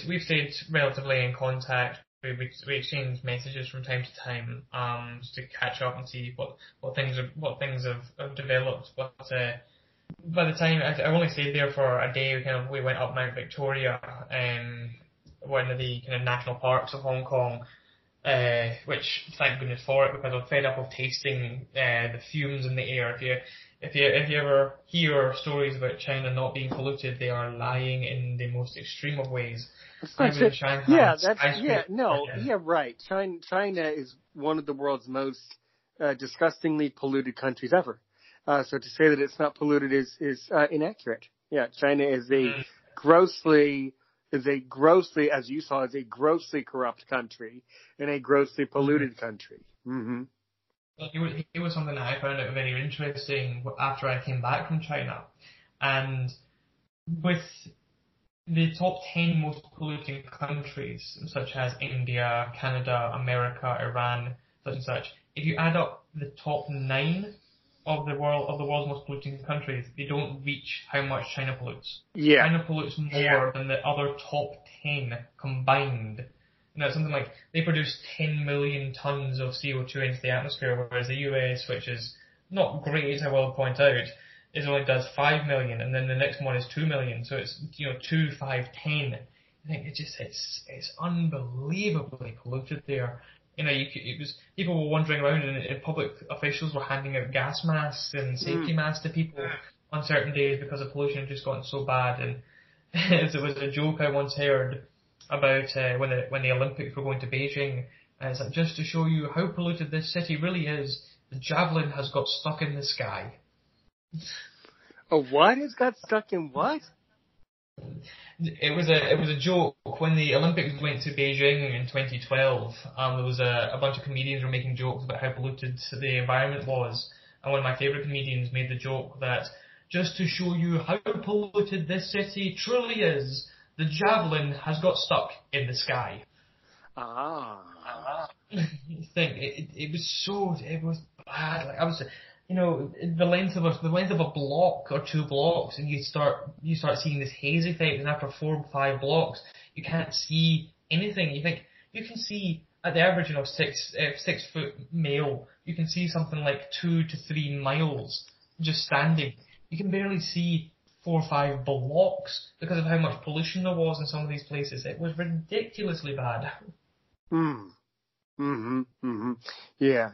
we've stayed relatively in contact. We exchange messages from time to time, just to catch up and see what things have developed. But by the time I only stayed there for a day, we went up Mount Victoria, one of the kind of national parks of Hong Kong. which thank goodness for it, because I'm fed up of tasting the fumes in the air. If you ever hear stories about China not being polluted, they are lying in the most extreme of ways. I'm in Shanghai. Yeah, right. China is one of the world's most disgustingly polluted countries ever. So to say that it's not polluted is inaccurate. Yeah, China is a grossly, as you saw, is a grossly corrupt country and a grossly polluted country. Mm-hmm. It was something that I found out very interesting after I came back from China. And with the top 10 most polluting countries, such as India, Canada, America, Iran, such and such, if you add up the top 9 of the world's most polluting countries, they don't reach how much China pollutes. Yeah. China pollutes more than the other top 10 combined. Now, something like they produce 10 million tons of CO2 into the atmosphere, whereas the US, which is not great, as I will point out, is only does 5 million, and then the next one is 2 million. So it's 2, 5, 10. I think it's unbelievably polluted there. People were wandering around, and public officials were handing out gas masks and safety masks to people on certain days because the pollution had just gotten so bad. And it was a joke I once heard about when the Olympics were going to Beijing, it's like, just to show you how polluted this city really is, the javelin has got stuck in the sky. Oh, what? It's got stuck in what? It was a joke. When the Olympics went to Beijing in 2012, there was a bunch of comedians were making jokes about how polluted the environment was, and one of my favourite comedians made the joke that just to show you how polluted this city truly is, the javelin has got stuck in the sky. Ah. It was bad. Like, I was, the length of a block or 2 blocks, and you start seeing this hazy effect, and after 4 or 5 blocks, you can't see anything. You think you can see at the average, 6 foot male, you can see something like 2 to 3 miles just standing. You can barely see 4 or 5 blocks because of how much pollution there was in some of these places. It was ridiculously bad. Yeah.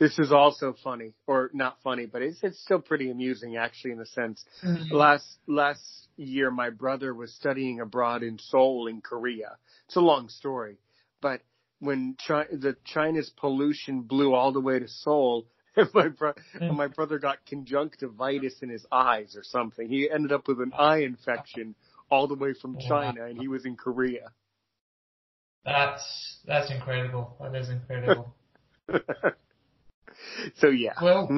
This is also funny, or not funny, but it's still pretty amusing, actually, in a sense. Mm-hmm. Last year, my brother was studying abroad in Seoul, in Korea. It's a long story, but when China's pollution blew all the way to Seoul, my brother got conjunctivitis in his eyes or something. He ended up with an eye infection all the way from China, and he was in Korea. That's incredible. That is incredible. So yeah. Well,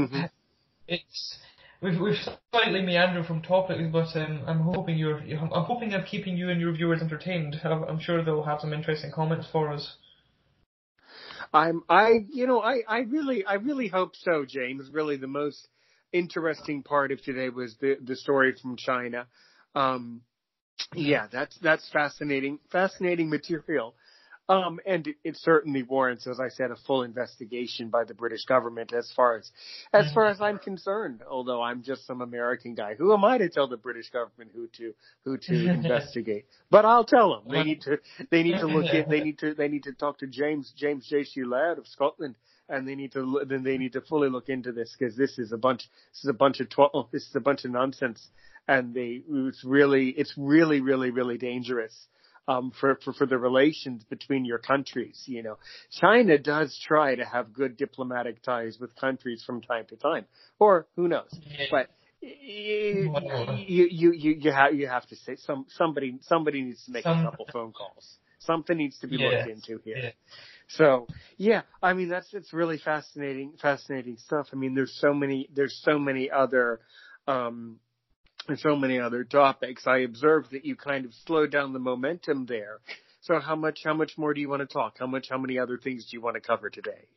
we've slightly meandered from topics, but I'm hoping I'm keeping you and your viewers entertained. I'm sure they'll have some interesting comments for us. I really hope so, James. Really, the most interesting part of today was the story from China. That's fascinating material. And it certainly warrants, as I said, a full investigation by the British government as far as I'm concerned, although I'm just some American guy. Who am I to tell the British government who to investigate? But I'll tell them. They need to look in, they need to talk to James J.C. Laird of Scotland, and they need to fully look into this, because this is a bunch of nonsense, and it's really dangerous. For the relations between your countries, China does try to have good diplomatic ties with countries from time to time, or who knows? But you have to say somebody needs to make a couple phone calls. Something needs to be looked into here. Yeah. So it's really fascinating stuff. I mean, there's so many other topics. I observed that you kind of slowed down the momentum there. So how much more do you want to talk? How many other things do you want to cover today?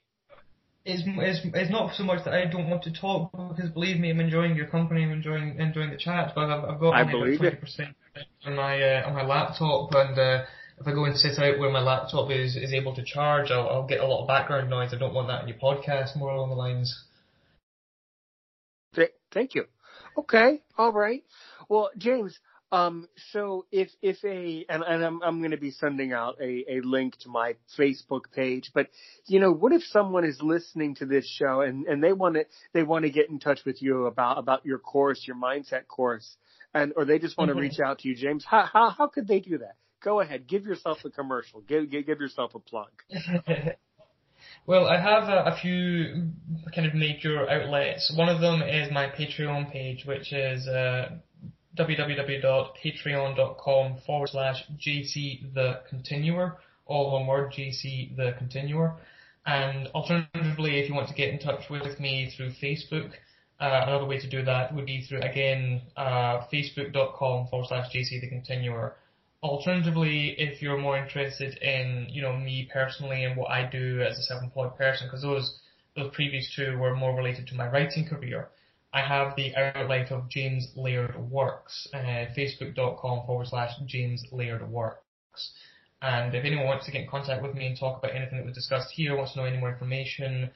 It's not so much that I don't want to talk, because believe me, I'm enjoying your company. I'm enjoying the chat, but I've got only 20% on my laptop, and if I go and sit out where my laptop is able to charge, I'll get a lot of background noise. I don't want that in your podcast. More along the lines. Thank you. Okay. All right. Well, James, So if a, and I'm going to be sending out a link to my Facebook page, but you know, what if someone is listening to this show and they want to get in touch with you about your course, your mindset course, and, or they just want to reach out to you, James, how could they do that? Go ahead. Give yourself a commercial. Give yourself a plug. Well, I have a few kind of major outlets. One of them is my Patreon page, which is, www.patreon.com/JCTheContinuer, all one word, JCTheContinuer. And alternatively, if you want to get in touch with me through Facebook, another way to do that would be through, again, facebook.com/JCTheContinuer. Alternatively, if you're more interested in, you know, me personally and what I do as a self-employed person, because those previous two were more related to my writing career, I have the outlet of James Laird Works, facebook.com/James Laird Works. And if anyone wants to get in contact with me and talk about anything that was discussed here, wants to know any more information,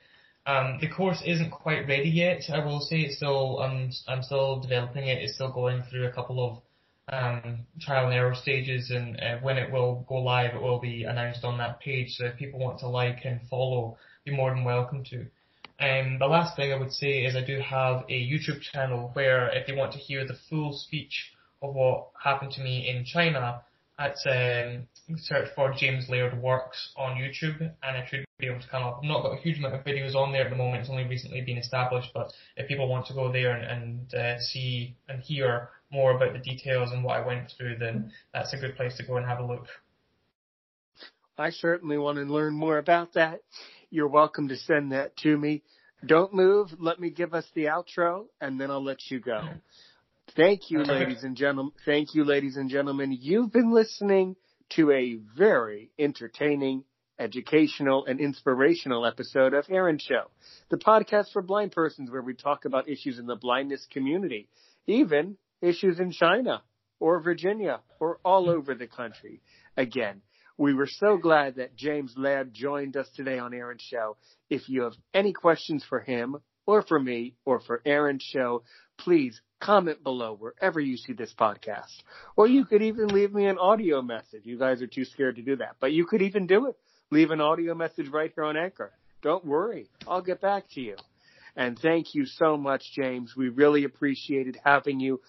the course isn't quite ready yet. I will say it's still, I'm still developing it. It's still going through a couple of trial and error stages, and when it will go live, it will be announced on that page. So if people want to like and follow, you're more than welcome to. The last thing I would say is I do have a YouTube channel where if they want to hear the full speech of what happened to me in China, it's search for James Laird Works on YouTube, and it should be able to come up. I've not got a huge amount of videos on there at the moment. It's only recently been established, but if people want to go there and see and hear more about the details and what I went through, then that's a good place to go and have a look. I certainly want to learn more about that. You're welcome to send that to me. Don't move. Let me give us the outro, and then I'll let you go. Thank you, ladies and gentlemen. Thank you, ladies and gentlemen. You've been listening to a very entertaining, educational, and inspirational episode of Aaron's Show, the podcast for blind persons where we talk about issues in the blindness community, even issues in China or Virginia or all over the country. Again, we were so glad that James Laird joined us today on Aaron's Show. If you have any questions for him or for me or for Aaron's Show, please comment below wherever you see this podcast. Or you could even leave me an audio message. You guys are too scared to do that, but you could even do it. Leave an audio message right here on Anchor. Don't worry. I'll get back to you. And thank you so much, James. We really appreciated having you.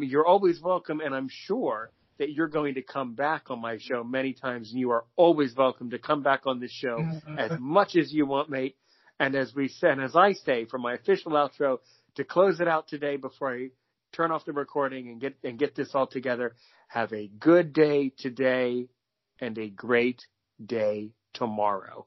You're always welcome, and I'm sure that you're going to come back on my show many times, and you are always welcome to come back on this show as much as you want, mate. And as we said, as I say for my official outro to close it out today before I turn off the recording and get this all together, have a good day today and a great day tomorrow.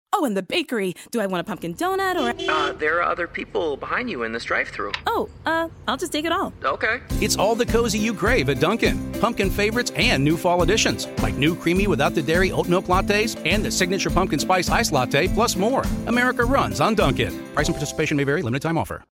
Oh, and the bakery. Do I want a pumpkin donut or... there are other people behind you in this drive-thru. Oh, I'll just take it all. Okay. It's all the cozy you crave at Dunkin'. Pumpkin favorites and new fall additions, like new creamy without the dairy oat milk lattes and the signature pumpkin spice iced latte, plus more. America runs on Dunkin'. Price and participation may vary. Limited time offer.